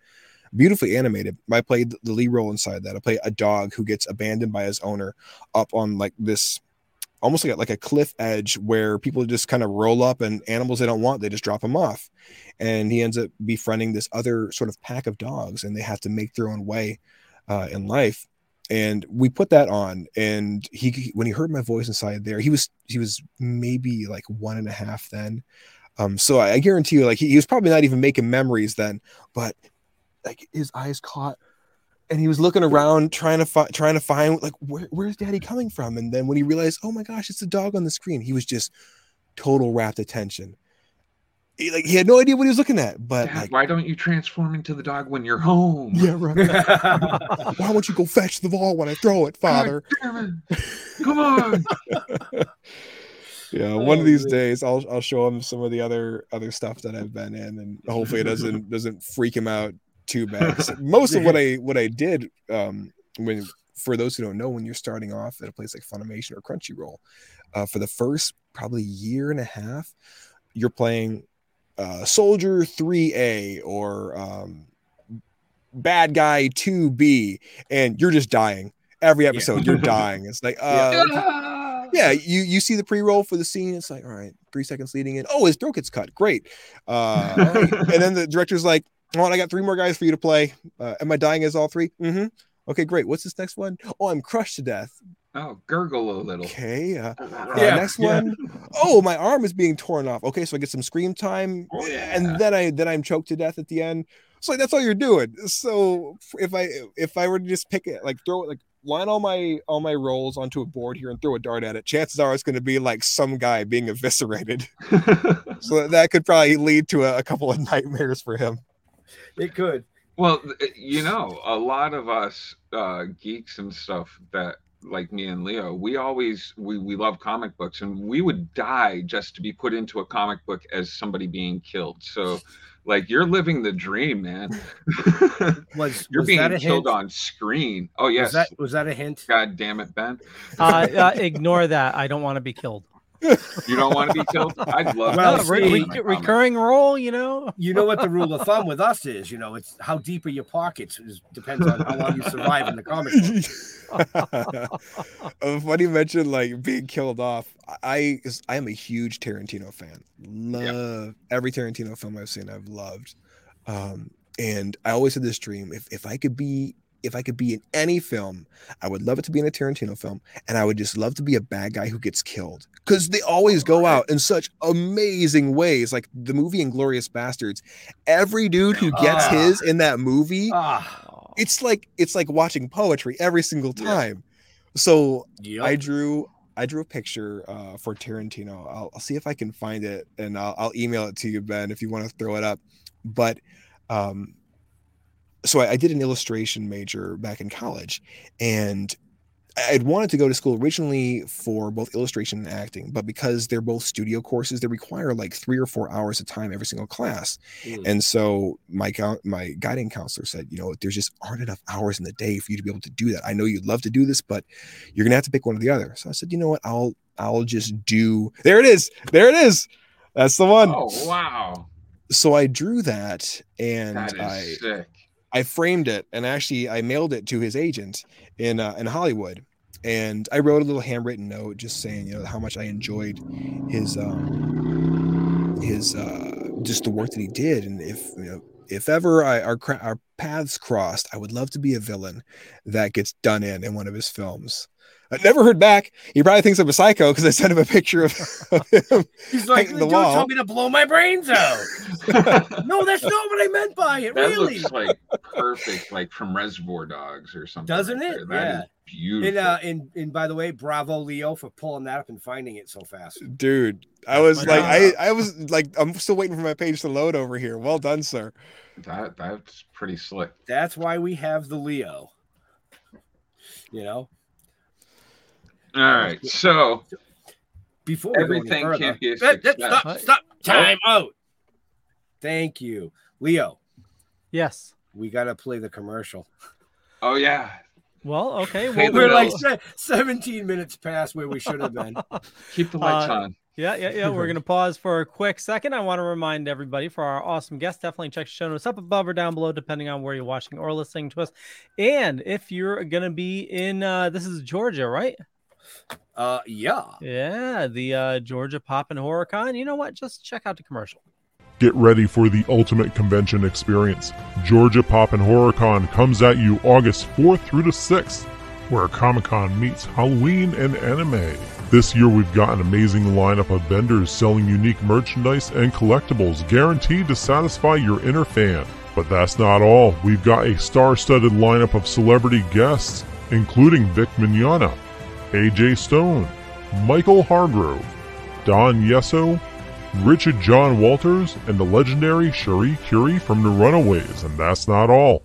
Beautifully animated. I played the lead role inside that. I play a dog who gets abandoned by his owner up on like this, almost like a, like a cliff edge where people just kind of roll up and animals they don't want, they just drop them off. And he ends up befriending this other sort of pack of dogs and they have to make their own way uh, in life. And we put that on, and he, when he heard my voice inside there, he was, he was maybe like one and a half then. Um, so I, I guarantee you, like he, he was probably not even making memories then, but like his eyes caught and he was looking around trying to find, trying to find like, where, where's daddy coming from? And then when he realized, oh my gosh, it's a dog on the screen. He was just total rapt attention. He, like he had no idea what he was looking at, but Dad, like, why don't you transform into the dog when you're home? Yeah, right. Why won't you go fetch the ball when I throw it, Father? God, come on. Yeah, one of these days I'll I'll show him some of the other other stuff that I've been in, and hopefully it doesn't doesn't freak him out too bad. So most of what I what I did um, when, for those who don't know, when you're starting off at a place like Funimation or Crunchyroll, uh, for the first probably year and a half, you're playing uh, Soldier three A or um, Bad Guy two B, and you're just dying every episode. Yeah. You're dying. It's like, uh, yeah. yeah, you you see the pre-roll for the scene. It's like, all right, three seconds leading in. Oh, his throat gets cut. Great. Uh, right. And then the director's like, oh, and I got three more guys for you to play. Uh, am I dying as all three? Mm-hmm. Okay, great. What's this next one? Oh, I'm crushed to death. Oh, gurgle a little. Okay. Uh, uh, yeah. Next yeah. one. Oh, my arm is being torn off. Okay, so I get some scream time, oh, yeah. and then I then I'm choked to death at the end. So like, that's all you're doing. So if I if I were to just pick it, like throw it, like line all my all my rolls onto a board here and throw a dart at it, chances are it's going to be like some guy being eviscerated. So that could probably lead to a, a couple of nightmares for him. It could. Well, you know, a lot of us uh, geeks and stuff that, like me and Leo, we always, we, we love comic books, and we would die just to be put into a comic book as somebody being killed. So, like, you're living the dream, man. was, you're was being killed hint? on screen. Oh, yes. Was that, was that a hint? God damn it, Ben. uh, uh, ignore that. I don't want to be killed. You don't want to be killed? I'd love well, to re- re- recurring role, you know? You know what the rule of thumb with us is, you know, it's how deep are your pockets. It depends on how long you survive in the comics. Funny mentioned, like, being killed off. I I am a huge Tarantino fan. Love yep. every Tarantino film I've seen, I've loved. Um, and I always had this dream, if if I could be If I could be in any film, I would love it to be in a Tarantino film, and I would just love to be a bad guy who gets killed, because they always go out in such amazing ways. Like the movie Inglourious Bastards, every dude who gets ah. his in that movie, ah. it's like it's like watching poetry every single time. Yep. So yep. I drew I drew a picture uh, for Tarantino. I'll, I'll see if I can find it, and I'll, I'll email it to you, Ben, if you want to throw it up. But um, So I, I did an illustration major back in college, and I'd wanted to go to school originally for both illustration and acting, but because they're both studio courses, they require like three or four hours of time every single class. Mm. And so my my guiding counselor said, you know, there's just aren't enough hours in the day for you to be able to do that. I know you'd love to do this, but you're going to have to pick one or the other. So I said, you know what, I'll, I'll just do, there it is. There it is. That's the one. Oh, wow. So I drew that, and that is I, sick. I framed it, and actually I mailed it to his agent in uh, in Hollywood, and I wrote a little handwritten note just saying, you know, how much I enjoyed his um, his uh, just the work that he did, and if you know if ever I, our our paths crossed, I would love to be a villain that gets done in in one of his films. I never heard back. He probably thinks I'm a psycho because I sent him a picture of, of him. He's like, "Don't tell me to blow my brains out." No, that's not what I meant by it. That really looks like perfect, like from Reservoir Dogs or something. Doesn't like it? That yeah. is beautiful. And, uh, and and by the way, bravo, Leo, for pulling that up and finding it so fast, dude. I was like, I, I was like, I'm still waiting for my page to load over here. Well done, sir. That that's pretty slick. That's why we have the Leo. You know. All right, so before everything further, can't be a success. Stop, stop, time oh. out. Thank you, Leo. Yes, we got to play the commercial. Oh, yeah. Well, okay, well, we're like seventeen minutes past where we should have been. Keep the lights uh, on. Yeah, yeah, yeah. We're going to pause for a quick second. I want to remind everybody, for our awesome guests, definitely check the show notes up above or down below, depending on where you're watching or listening to us. And if you're going to be in, uh, this is Georgia, right? Uh, yeah. Yeah, the uh, Georgia Pop and Horror Con. You know what? Just check out the commercial. Get ready for the ultimate convention experience. Georgia Pop and Horror Con comes at you August fourth through the sixth, where Comic-Con meets Halloween and anime. This year we've got an amazing lineup of vendors selling unique merchandise and collectibles guaranteed to satisfy your inner fan. But that's not all. We've got a star-studded lineup of celebrity guests, including Vic Mignogna, A J Stone, Michael Hargrove, Don Yeso, Richard John Walters, and the legendary Marie Curie from The Runaways. And that's not all.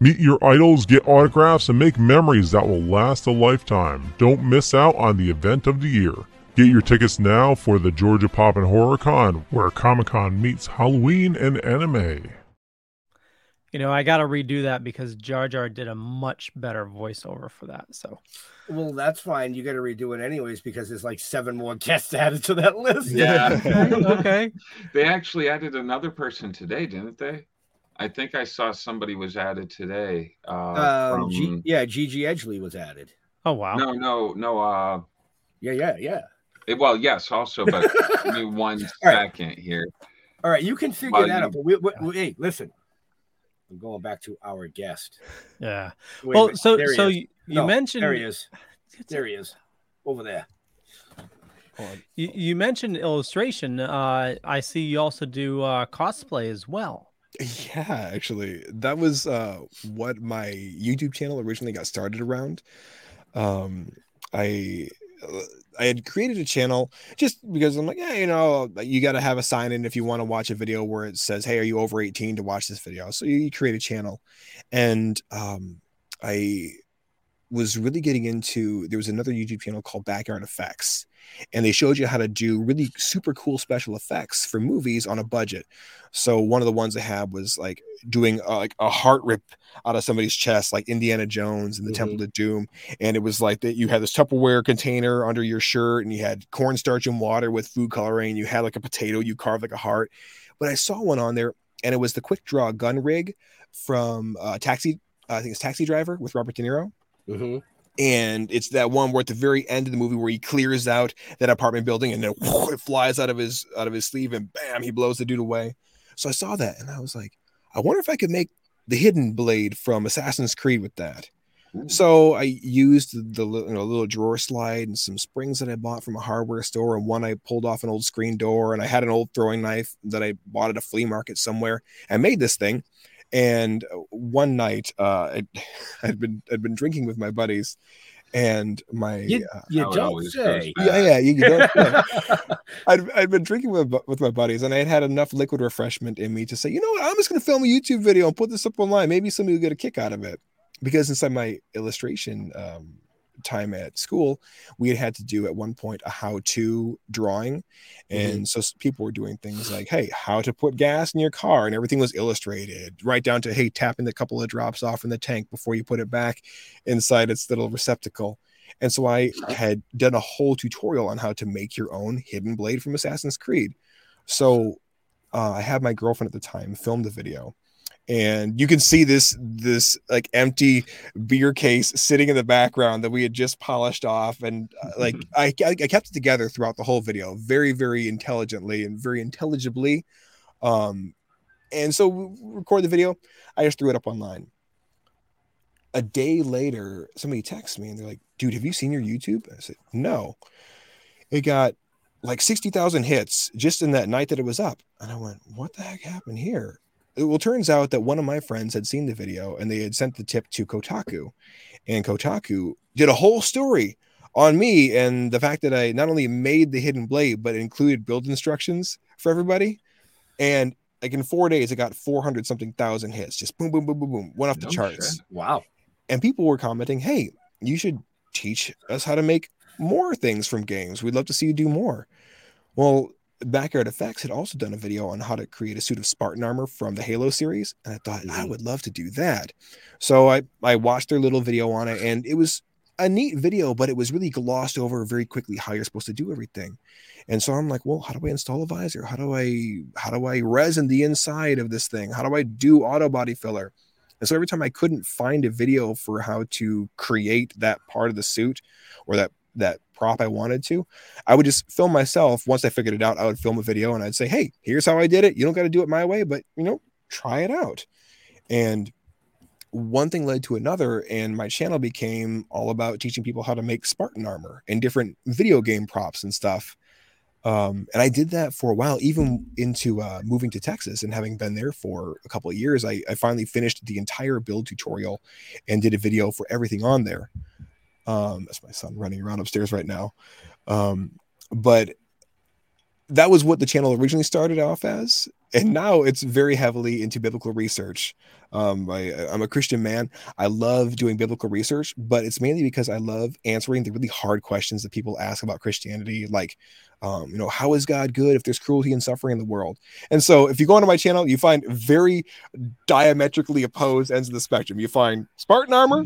Meet your idols, get autographs, and make memories that will last a lifetime. Don't miss out on the event of the year. Get your tickets now for the Georgia Pop and Horror Con, where Comic-Con meets Halloween and anime. You know, I got to redo that because Jar Jar did a much better voiceover for that. So, well, that's fine. You got to redo it anyways because there's like seven more guests added to that list. Yeah. Okay. They actually added another person today, didn't they? I think I saw somebody was added today. Uh, uh, from... G- yeah, Gigi Edgley was added. Oh, wow. No, no, no. Uh... Yeah, yeah, yeah. It, well, yes, also, but give me one second right. here. All right, you can figure well, that you... out. But we, we, we, hey, listen. I'm going back to our guest. Yeah. Wait, well, so so you, you no, mentioned there he is. There he is. Over there. You, you mentioned illustration. Uh, I see you also do uh, cosplay as well. Yeah, actually, that was uh, what my YouTube channel originally got started around. Um, I I had created a channel just because I'm like, yeah, you know, you got to have a sign in if you want to watch a video where it says, hey, are you over eighteen to watch this video? So you create a channel. And um, I was really getting into, there was another YouTube channel called Backyard Effects, and they showed you how to do really super cool special effects for movies on a budget. So one of the ones I had was like doing a, like a heart rip out of somebody's chest, like Indiana Jones and the mm-hmm. Temple of Doom. And it was like that you had this Tupperware container under your shirt, and you had cornstarch and water with food coloring, and you had like a potato, you carved like a heart. But I saw one on there, and it was the quick draw gun rig from uh, Taxi, uh, I think it's Taxi Driver with Robert De Niro. Mm-hmm. And it's that one where at the very end of the movie where he clears out that apartment building, and then whoo, it flies out of his out of his sleeve, and bam, he blows the dude away. So I saw that, and I was like, I wonder if I could make the hidden blade from Assassin's Creed with that. Ooh. So I used the, the you know, little drawer slide and some springs that I bought from a hardware store, and one I pulled off an old screen door, and I had an old throwing knife that I bought at a flea market somewhere. I made this thing. And one night, uh, I, I'd been I'd been drinking with my buddies, and my you, uh, you don't say yeah yeah you, you don't say. I'd I'd been drinking with with my buddies, and I had had enough liquid refreshment in me to say, you know what, I'm just going to film a YouTube video and put this up online. Maybe somebody will get a kick out of it, because inside my illustration um, time at school, we had had to do at one point a how-to drawing, and mm-hmm. so people were doing things like, hey, how to put gas in your car, and everything was illustrated right down to, hey, tapping a couple of drops off in the tank before you put it back inside its little receptacle. And so I had done a whole tutorial on how to make your own hidden blade from Assassin's Creed. So uh, I had my girlfriend at the time film the video. And you can see this this like empty beer case sitting in the background that we had just polished off, and uh, like I, I kept it together throughout the whole video, very very intelligently and very intelligibly. Um, and so we record the video. I just threw it up online. A day later, somebody texts me and they're like, "Dude, have you seen your YouTube?" I said, "No." It got like sixty thousand hits just in that night that it was up, and I went, "What the heck happened here?" Well, it turns out that one of my friends had seen the video, and they had sent the tip to Kotaku, and Kotaku did a whole story on me and the fact that I not only made the hidden blade, but included build instructions for everybody. And like in four days, it got four hundred something thousand hits, just boom, boom, boom, boom, boom, went off the no charts. Shit. Wow. And people were commenting, hey, you should teach us how to make more things from games. We'd love to see you do more. Well, Backyard Effects had also done a video on how to create a suit of Spartan armor from the Halo series, and I thought I would love to do that. So I I watched their little video on it, and it was a neat video, but it was really glossed over very quickly how you're supposed to do everything. And so I'm like, well, how do I install a visor? How do I how do I resin the inside of this thing? How do I do auto body filler? And so every time I couldn't find a video for how to create that part of the suit or that that prop I wanted to, I would just film myself. Once I figured it out, I would film a video and I'd say, hey, here's how I did it. You don't got to do it my way, but you know, try it out. And one thing led to another, and my channel became all about teaching people how to make Spartan armor and different video game props and stuff. Um, and I did that for a while, even into uh, moving to Texas and having been there for a couple of years. I, I finally finished the entire build tutorial and did a video for everything on there. Um, that's my son running around upstairs right now. Um, but that was what the channel originally started off as. And now it's very heavily into biblical research. Um, I, I'm a Christian man. I love doing biblical research, but it's mainly because I love answering the really hard questions that people ask about Christianity. Like, um, you know, how is God good if there's cruelty and suffering in the world? And so if you go onto my channel, you find very diametrically opposed ends of the spectrum. You find Spartan armor.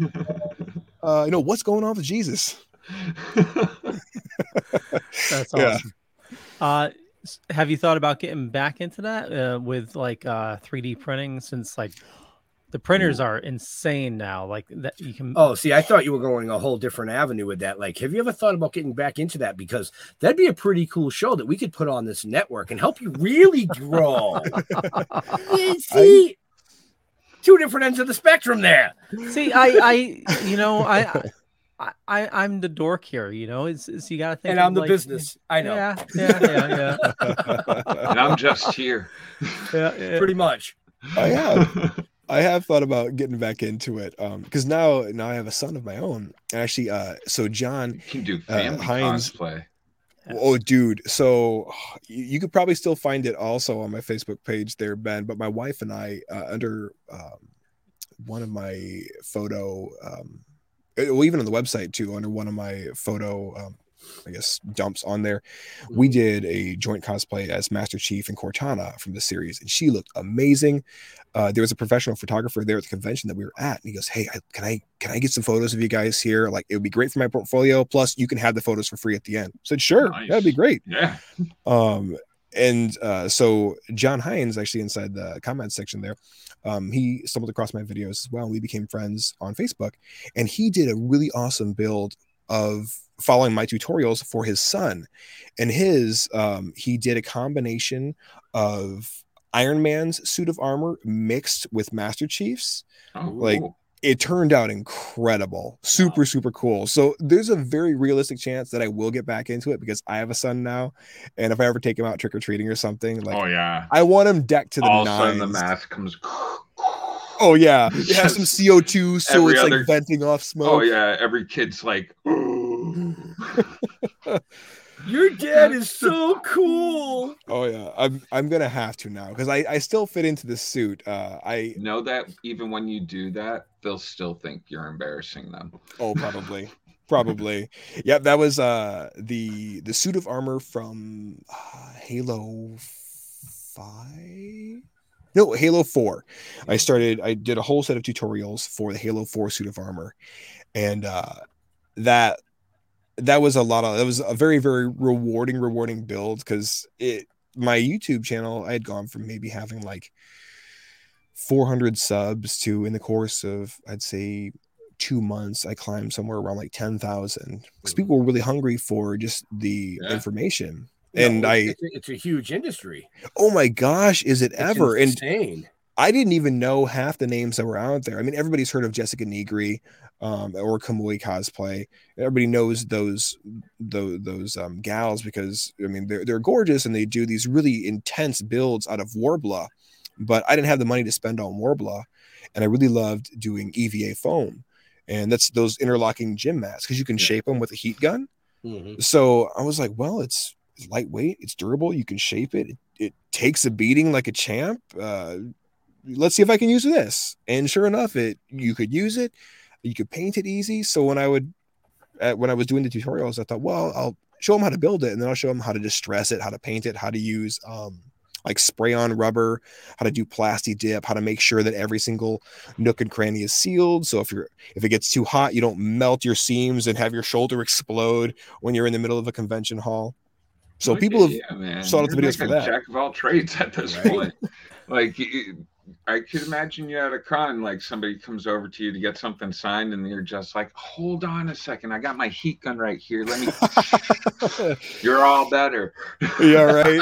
Uh, you know, what's going on with Jesus? That's awesome. Yeah. Uh, have you thought about getting back into that uh, with like uh, three D printing, since like the printers are insane now? Like that you can. Oh, see, I thought you were going a whole different avenue with that. Like, have you ever thought about getting back into that? Because that'd be a pretty cool show that we could put on this network and help you really grow. See. I... Two different ends of the spectrum there. See, I, I you know, I, I, I, I'm the dork here. You know, it's, it's you gotta think. And I'm the like, business. I know. Yeah, yeah, yeah, yeah. And I'm just here. Yeah, yeah. Pretty much. I have. I have thought about getting back into it because um, now now I have a son of my own. Actually, uh, so John you can do family uh, Hines, cosplay. Oh, dude. So you could probably still find it also on my Facebook page there, Ben. But my wife and I, uh, under um, one of my photo, um, well, even on the website too, under one of my photo, um, I guess, dumps on there, we did a joint cosplay as Master Chief and Cortana from the series. And she looked amazing. Uh, there was a professional photographer there at the convention that we were at. And he goes, hey, I, can I can I get some photos of you guys here? Like, it would be great for my portfolio. Plus, you can have the photos for free at the end. I said, sure, nice. That'd be great. Yeah. Um, and uh, so John Hines, actually, inside the comment section there, um, he stumbled across my videos as well. And we became friends on Facebook. And he did a really awesome build of following my tutorials for his son. And his, um, he did a combination of Iron Man's suit of armor mixed with Master Chief's. Oh, like, cool. It turned out incredible. Super, wow. super cool. So there's a very realistic chance that I will get back into it because I have a son now. And if I ever take him out trick-or-treating or something, like, oh, yeah. I want him decked to the nines. All of a sudden the mask comes... Oh, yeah. It has some C O two, so every it's other... like venting off smoke. Oh, yeah. Every kid's like... Your dad is so cool. Oh yeah, I'm I'm gonna have to now because I, I still fit into this suit. Uh, I know that even when you do that, they'll still think you're embarrassing them. Oh, probably, probably. Yep, that was uh the the suit of armor from uh, Halo five. No, Halo four. I started. I did a whole set of tutorials for the Halo four suit of armor, and uh, that. That was a lot of, that was a very, very rewarding, rewarding build because it, my YouTube channel, I had gone from maybe having like four hundred subs to in the course of, I'd say two months, I climbed somewhere around like ten thousand because people were really hungry for just the yeah. information. No, and it's, I, it's a, it's a huge industry. Oh my gosh. Is it it's ever? Insane. And I didn't even know half the names that were out there. I mean, everybody's heard of Jessica Negri um, or Kamui Cosplay. Everybody knows those those, those um, gals because, I mean, they're, they're gorgeous and they do these really intense builds out of Warbla. But I didn't have the money to spend on Warbla. And I really loved doing E V A foam. And that's those interlocking gym mats because you can yeah. shape them with a heat gun. Mm-hmm. So I was like, well, it's, it's lightweight. It's durable. You can shape it. It, it takes a beating like a champ. Uh Let's see if I can use this. And sure enough, it you could use it. You could paint it easy. So when I would, uh, when I was doing the tutorials, I thought, well, I'll show them how to build it, and then I'll show them how to distress it, how to paint it, how to use um, like spray-on rubber, how to do plasti dip, how to make sure that every single nook and cranny is sealed. So if you're if it gets too hot, you don't melt your seams and have your shoulder explode when you're in the middle of a convention hall. So what people did, have yeah, sought out the videos like for that. Jack of all trades at this right? point, like. It, I could imagine you at a con, like somebody comes over to you to get something signed and you're just like, hold on a second. I got my heat gun right here. Let me, you're all better. Yeah. Right.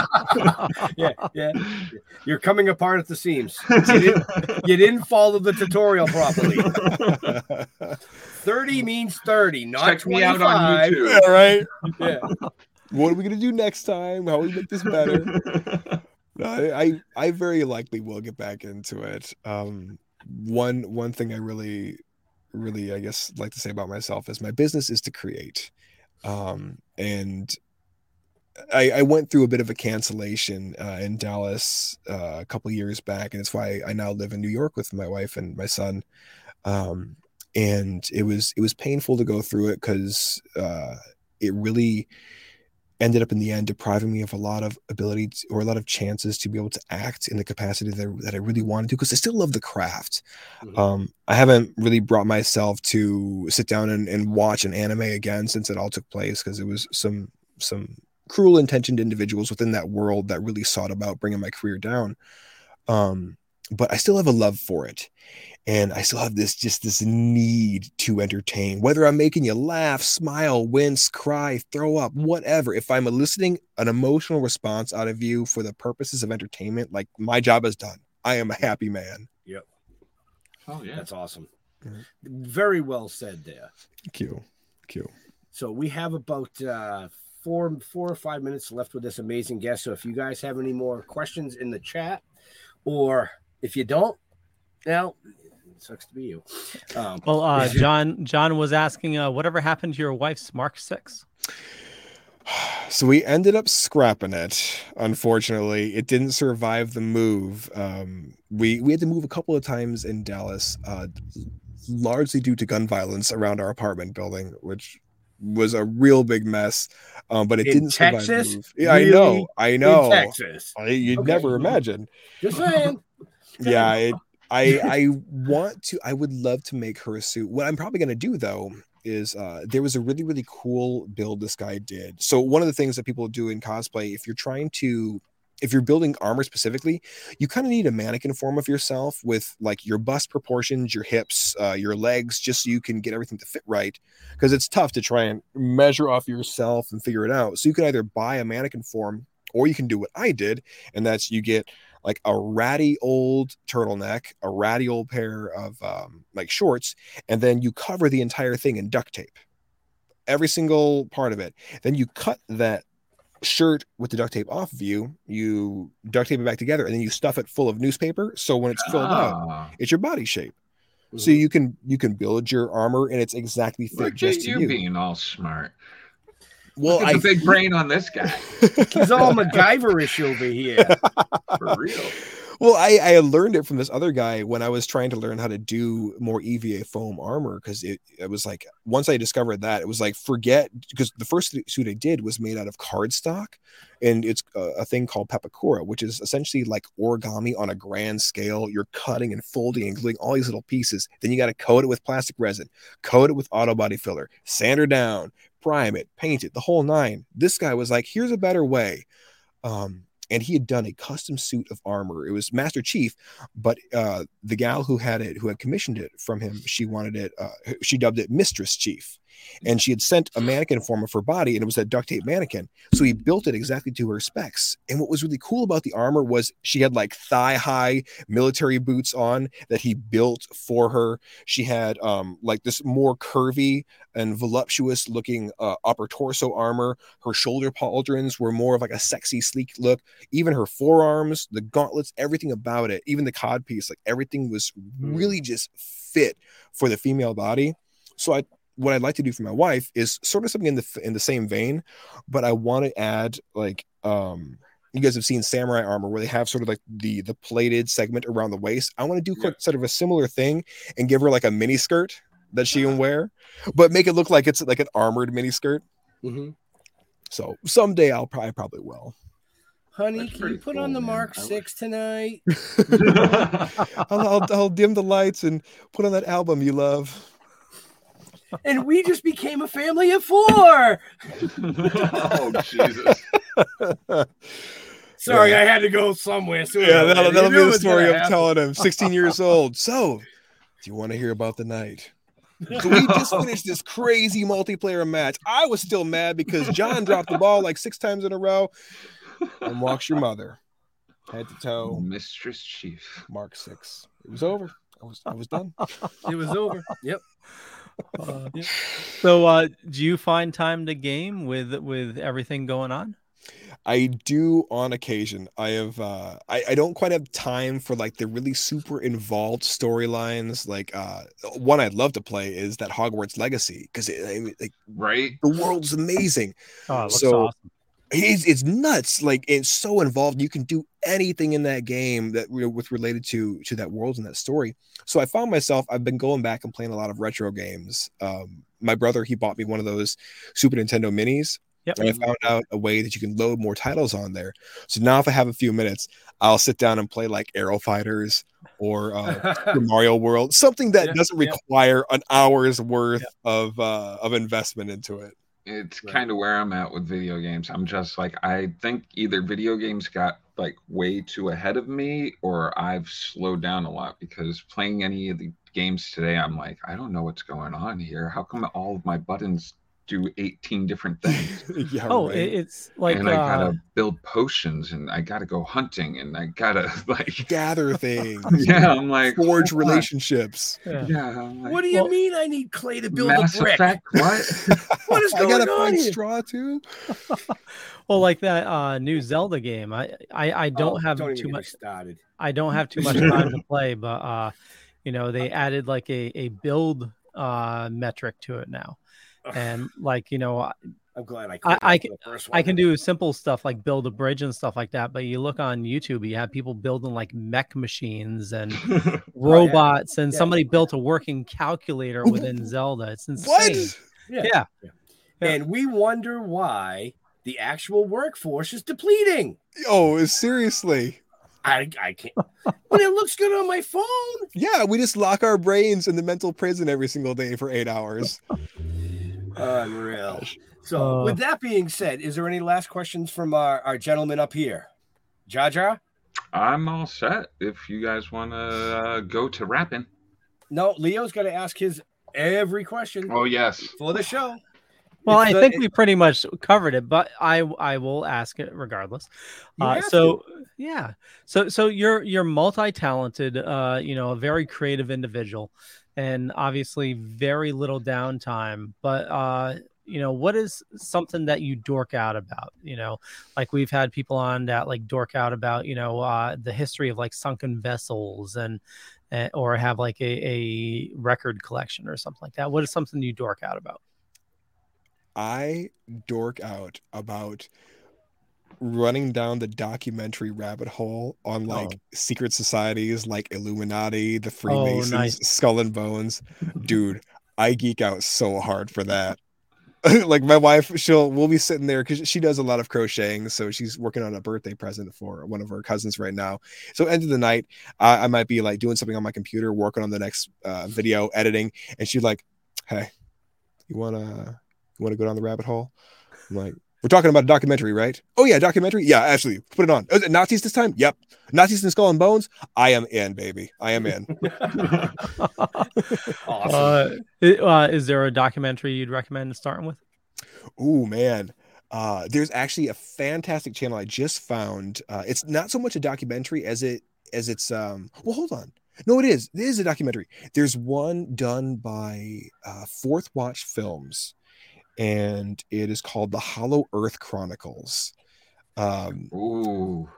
yeah. Yeah. You're coming apart at the seams. You didn't, you didn't follow the tutorial properly. thirty means thirty, not Check twenty-five. Me out on YouTube. Yeah, right. Yeah. What are we going to do next time? How do we make this better? No, I, I very likely will get back into it. Um, one one thing I really, really, I guess, like to say about myself is my business is to create. Um, and I, I went through a bit of a cancellation uh, in Dallas uh, a couple years back, and it's why I now live in New York with my wife and my son. Um, and it was it was painful to go through it because uh, it really... ended up in the end depriving me of a lot of ability to, or a lot of chances to be able to act in the capacity that, that I really wanted to, because I still love the craft. Mm-hmm. Um, I haven't really brought myself to sit down and, and watch an anime again since it all took place, because it was some some cruel intentioned individuals within that world that really sought about bringing my career down. Um, but I still have a love for it. And I still have this, just this need to entertain, whether I'm making you laugh, smile, wince, cry, throw up, whatever. If I'm eliciting an emotional response out of you for the purposes of entertainment, like my job is done. I am a happy man. Yep. Oh yeah. That's awesome. Mm-hmm. Very well said there. Thank you. Thank you. So we have about uh, four, four or five minutes left with this amazing guest. So if you guys have any more questions in the chat or If you don't, well, it sucks to be you. Um, well, uh, John John was asking, uh, whatever happened to your wife's Mark Six? So we ended up scrapping it. Unfortunately, it didn't survive the move. Um, we we had to move a couple of times in Dallas, uh, largely due to gun violence around our apartment building, which was a real big mess. Um, but it in didn't Texas? survive the move. Yeah, really? I know, I know. In Texas, I, you'd okay. never imagine. Just saying. Yeah, it, I I want to. I would love to make her a suit. What I'm probably going to do though. Is uh there was a really really cool build this guy did. So one of the things that people do in cosplay, if you're trying to if you're building armor specifically, you kind of need a mannequin form of yourself with like your bust proportions, your hips, uh your legs, just so you can get everything to fit right, because it's tough to try and measure off yourself and figure it out. So you can either buy a mannequin form, or you can do what I did, and that's you get like a ratty old turtleneck, a ratty old pair of um, like shorts, and then you cover the entire thing in duct tape, every single part of it. Then you cut that shirt with the duct tape off of you, you duct tape it back together, and then you stuff it full of newspaper. So when it's filled ah. up, it's your body shape. Mm-hmm. So you can you can build your armor, and it's exactly fit. Look just you, to you being all smart. Well, I, a big brain on this guy. He's all MacGyverish over here. For real. Well, I, I learned it from this other guy when I was trying to learn how to do more E V A foam armor, because it, it was like, once I discovered that, it was like, forget, because the first suit I did was made out of cardstock, and it's a, a thing called papakura, which is essentially like origami on a grand scale. You're cutting and folding and gluing all these little pieces. Then you got to coat it with plastic resin, coat it with auto body filler, sand her down, prime it, paint it, the whole nine. This guy was like, here's a better way. Um, And he had done a custom suit of armor. It was Master Chief, but uh, the gal who had it, who had commissioned it from him, she wanted it. Uh, she dubbed it Mistress Chief, and she had sent a mannequin form of her body, and it was that duct tape mannequin. So he built it exactly to her specs. And what was really cool about the armor was she had like thigh high military boots on that he built for her. She had um, like this more curvy and voluptuous looking uh, upper torso armor. Her shoulder pauldrons were more of like a sexy sleek look. Even her forearms, the gauntlets, everything about it, even the cod piece, like everything was really just fit for the female body. So I what I'd like to do for my wife is sort of something in the in the same vein, but I want to add like um, you guys have seen samurai armor where they have sort of like the the plated segment around the waist. I want to do yeah. sort of a similar thing and give her like a mini skirt that she can wear, but make it look like it's like an armored mini skirt. Mm-hmm. So someday I'll probably probably will. Honey, That's can you put cool, on the man. Mark Six tonight? I'll, I'll I'll dim the lights and put on that album you love. And we just became a family of four. Oh, Jesus. Sorry, yeah. I had to go somewhere. So yeah, that'll, that'll be the story I'm telling him. sixteen years old. So, do you want to hear about the night? So we just finished this crazy multiplayer match. I was still mad because John dropped the ball like six times in a row. And walks your mother. Head to toe. Mistress Chief. Mark Six. It was over. I was, I was done. It was over. Yep. Uh, yeah. So, uh, do you find time to game with with everything going on? I do on occasion. I have. Uh, I I don't quite have time for like the really super involved storylines. Like uh, one I'd love to play is that Hogwarts Legacy, because it, I mean, like right, the world's amazing. Oh, it looks so awesome. It's, it's nuts. Like it's so involved. You can do anything in that game that you know, with related to to that world and that story. So I found myself, I've been going back and playing a lot of retro games. Um, my brother, he bought me one of those Super Nintendo minis. Yep. And I found out a way that you can load more titles on there. So now if I have a few minutes, I'll sit down and play like Aero Fighters or uh, Mario World, something that yeah, doesn't yeah. require an hour's worth yeah. of uh, of investment into it. It's right. kind of where I'm at with video games. I'm just like, I think either video games got like way too ahead of me, or I've slowed down a lot, because playing any of the games today, I'm like, I don't know what's going on here. How come all of my buttons do eighteen different things. yeah, oh, right. It's like, and uh, I gotta build potions, and I gotta go hunting, and I gotta like gather things. yeah, I'm like forge what? relationships. Yeah. yeah I'm like, what do you well, mean? I need clay to build Mass a brick. Effect, what? what is going I gotta on find here? straw too. Well, like that uh, new Zelda game. I I, I don't oh, have don't too much. Started. I don't have too much time to play, but uh, you know they added like a a build uh, metric to it now. And like, you know, I'm glad I I, I can I can do simple stuff like build a bridge and stuff like that. But you look on YouTube, you have people building like mech machines and robots, oh, yeah. and yeah, somebody yeah. built a working calculator within Zelda. It's insane. What? Yeah. Yeah. yeah, and we wonder why the actual workforce is depleting. Oh, seriously. I, I can't, but it looks good on my phone. Yeah, we just lock our brains in the mental prison every single day for eight hours. Unreal. So, uh, with that being said, is there any last questions from our, our gentleman up here? Jaja? I'm all set if you guys want to uh, go to rapping. No, Leo's got to ask his every question. Oh, yes. For the show. Well, it's I the, think it, we pretty much covered it, but I I will ask it regardless. Uh, so, to. yeah. So so you're you're multi-talented, uh, you know, a very creative individual. And obviously very little downtime, but, uh, you know, what is something that you dork out about? You know, like we've had people on that like dork out about, you know, uh, the history of like sunken vessels and, and or have like a, a record collection or something like that. What is something you dork out about? I dork out about running down the documentary rabbit hole on like oh. secret societies like Illuminati, the Freemasons, oh, nice. Skull and Bones. Dude, I geek out so hard for that. Like my wife, she'll we'll be sitting there because she does a lot of crocheting, so she's working on a birthday present for one of her cousins right now. So end of the night, I, I might be like doing something on my computer, working on the next uh, video editing, and she's like, "Hey, you wanna you wanna go down the rabbit hole?" I'm like, "We're talking about a documentary, right?" "Oh, yeah, documentary? Yeah, absolutely. Put it on." "Is it Nazis this time?" "Yep. Nazis and Skull and Bones?" I am in, baby. I am in. Awesome. Uh, uh, is there a documentary you'd recommend starting with? Oh, man. Uh, there's actually a fantastic channel I just found. Uh, it's not so much a documentary as it as it's... Um, well, hold on. No, it is. It is a documentary. There's one done by uh, Fourth Watch Films. And it is called The Hollow Earth Chronicles. Um, Ooh.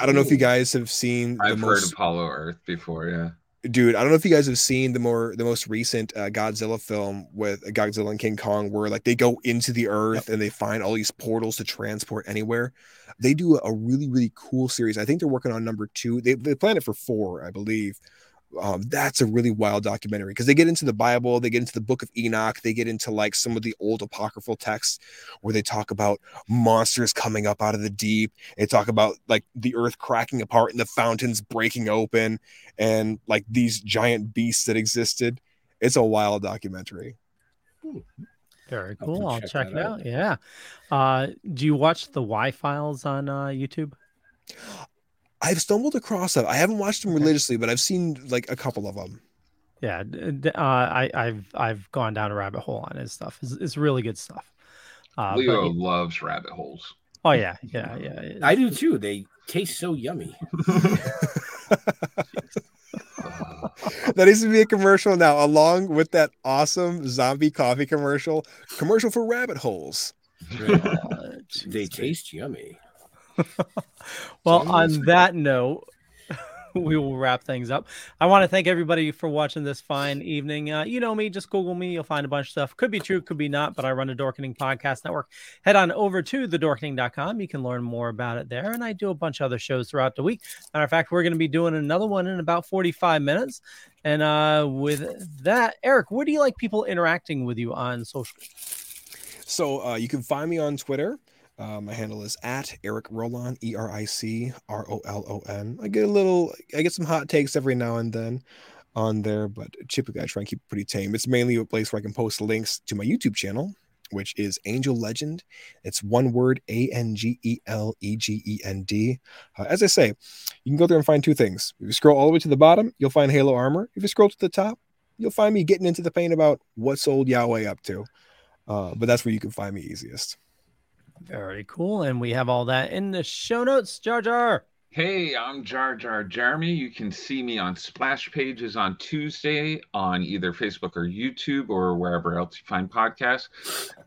I don't know if you guys have seen. I've the most... heard of Hollow Earth before, yeah. Dude, I don't know if you guys have seen the more the most recent uh, Godzilla film with Godzilla and King Kong, where like they go into the earth yep. and they find all these portals to transport anywhere. They do a really really cool series. I think they're working on number two. They they plan it for four, I believe. Um, that's a really wild documentary because they get into the Bible, they get into the Book of Enoch, they get into like some of the old apocryphal texts where they talk about monsters coming up out of the deep. They talk about like the earth cracking apart and the fountains breaking open and like these giant beasts that existed. It's a wild documentary. Ooh. Very cool. I'll check, check it out. out. Yeah. Uh, do you watch the Y Files on uh, YouTube? I've stumbled across them. I haven't watched them religiously, but I've seen like a couple of them. Yeah, uh, I, I've I've gone down a rabbit hole on his stuff. It's, it's really good stuff. Uh, Leo but, loves rabbit holes. Oh yeah, yeah, yeah. I do too. They taste so yummy. That needs to be a commercial now, along with that awesome zombie coffee commercial. Commercial for rabbit holes. Uh, they taste yummy. Well, on that note, we will wrap things up. I want to thank everybody for watching this fine evening. Uh, you know me, just Google me. You'll find a bunch of stuff. Could be true, could be not, but I run a Dorkening Podcast Network. Head on over to the dorkening dot com. You can learn more about it there. And I do a bunch of other shows throughout the week. Matter of fact, we're going to be doing another one in about forty-five minutes. And uh, with that, Eric, where do you like people interacting with you on social? So uh, you can find me on Twitter. Uh, my handle is at Eric Rolon, E R I C R O L O N. I get a little, I get some hot takes every now and then on there, but typically I try and keep it pretty tame. It's mainly a place where I can post links to my YouTube channel, which is Angel Legend. It's one word, A N G E L E G E N D. Uh, as I say, you can go there and find two things. If you scroll all the way to the bottom, you'll find Halo Armor. If you scroll to the top, you'll find me getting into the pain about what's old Yahweh up to. Uh, but that's where you can find me easiest. Very cool. And we have all that in the show notes. Jar Jar. Hey, I'm Jar Jar Jeremy. You can see me on Splash Pages on Tuesday on either Facebook or YouTube or wherever else you find podcasts.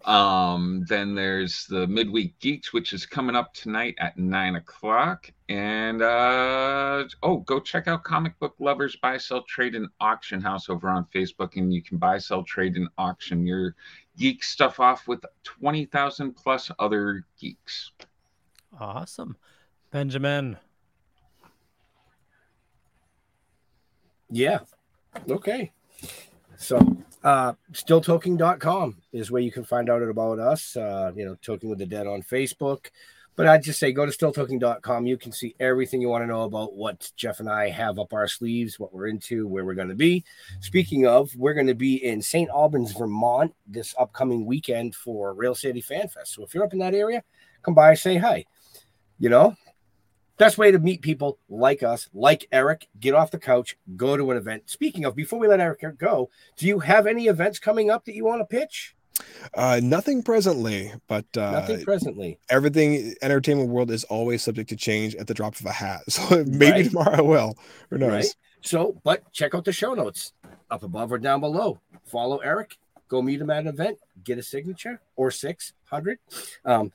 Um, then there's the Midweek Geeks, which is coming up tonight at nine o'clock. And, uh, oh, go check out Comic Book Lovers Buy, Sell, Trade, and Auction House over on Facebook. And you can buy, sell, trade, and auction your geek stuff off with twenty thousand plus other geeks. Awesome. Benjamin. Yeah. Okay. So uh, still toking dot com is where you can find out about us. Uh, you know, Toking with the Dead on Facebook. But I'd just say go to still toking dot com. You can see everything you want to know about what Jeff and I have up our sleeves, what we're into, where we're going to be. Speaking of, we're going to be in Saint Albans, Vermont this upcoming weekend for Rail City Fan Fest. So if you're up in that area, come by, say hi. You know, best way to meet people like us, like Eric, get off the couch, go to an event. Speaking of, before we let Eric go, do you have any events coming up that you want to pitch? Uh, nothing presently, but uh, nothing presently. Everything entertainment world is always subject to change at the drop of a hat. So maybe right. tomorrow I will. Who knows? Right. So, but check out the show notes up above or down below. Follow Eric. Go meet him at an event. Get a signature or six hundred. Um,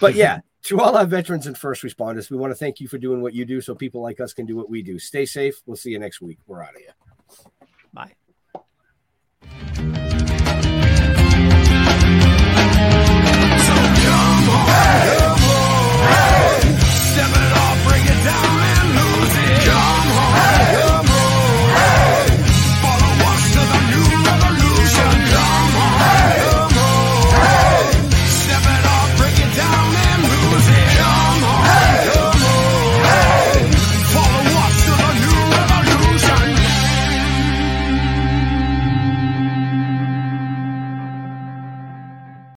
but yeah, to all our veterans and first responders, we want to thank you for doing what you do, so people like us can do what we do. Stay safe. We'll see you next week. We're out of here. Bye. Hey!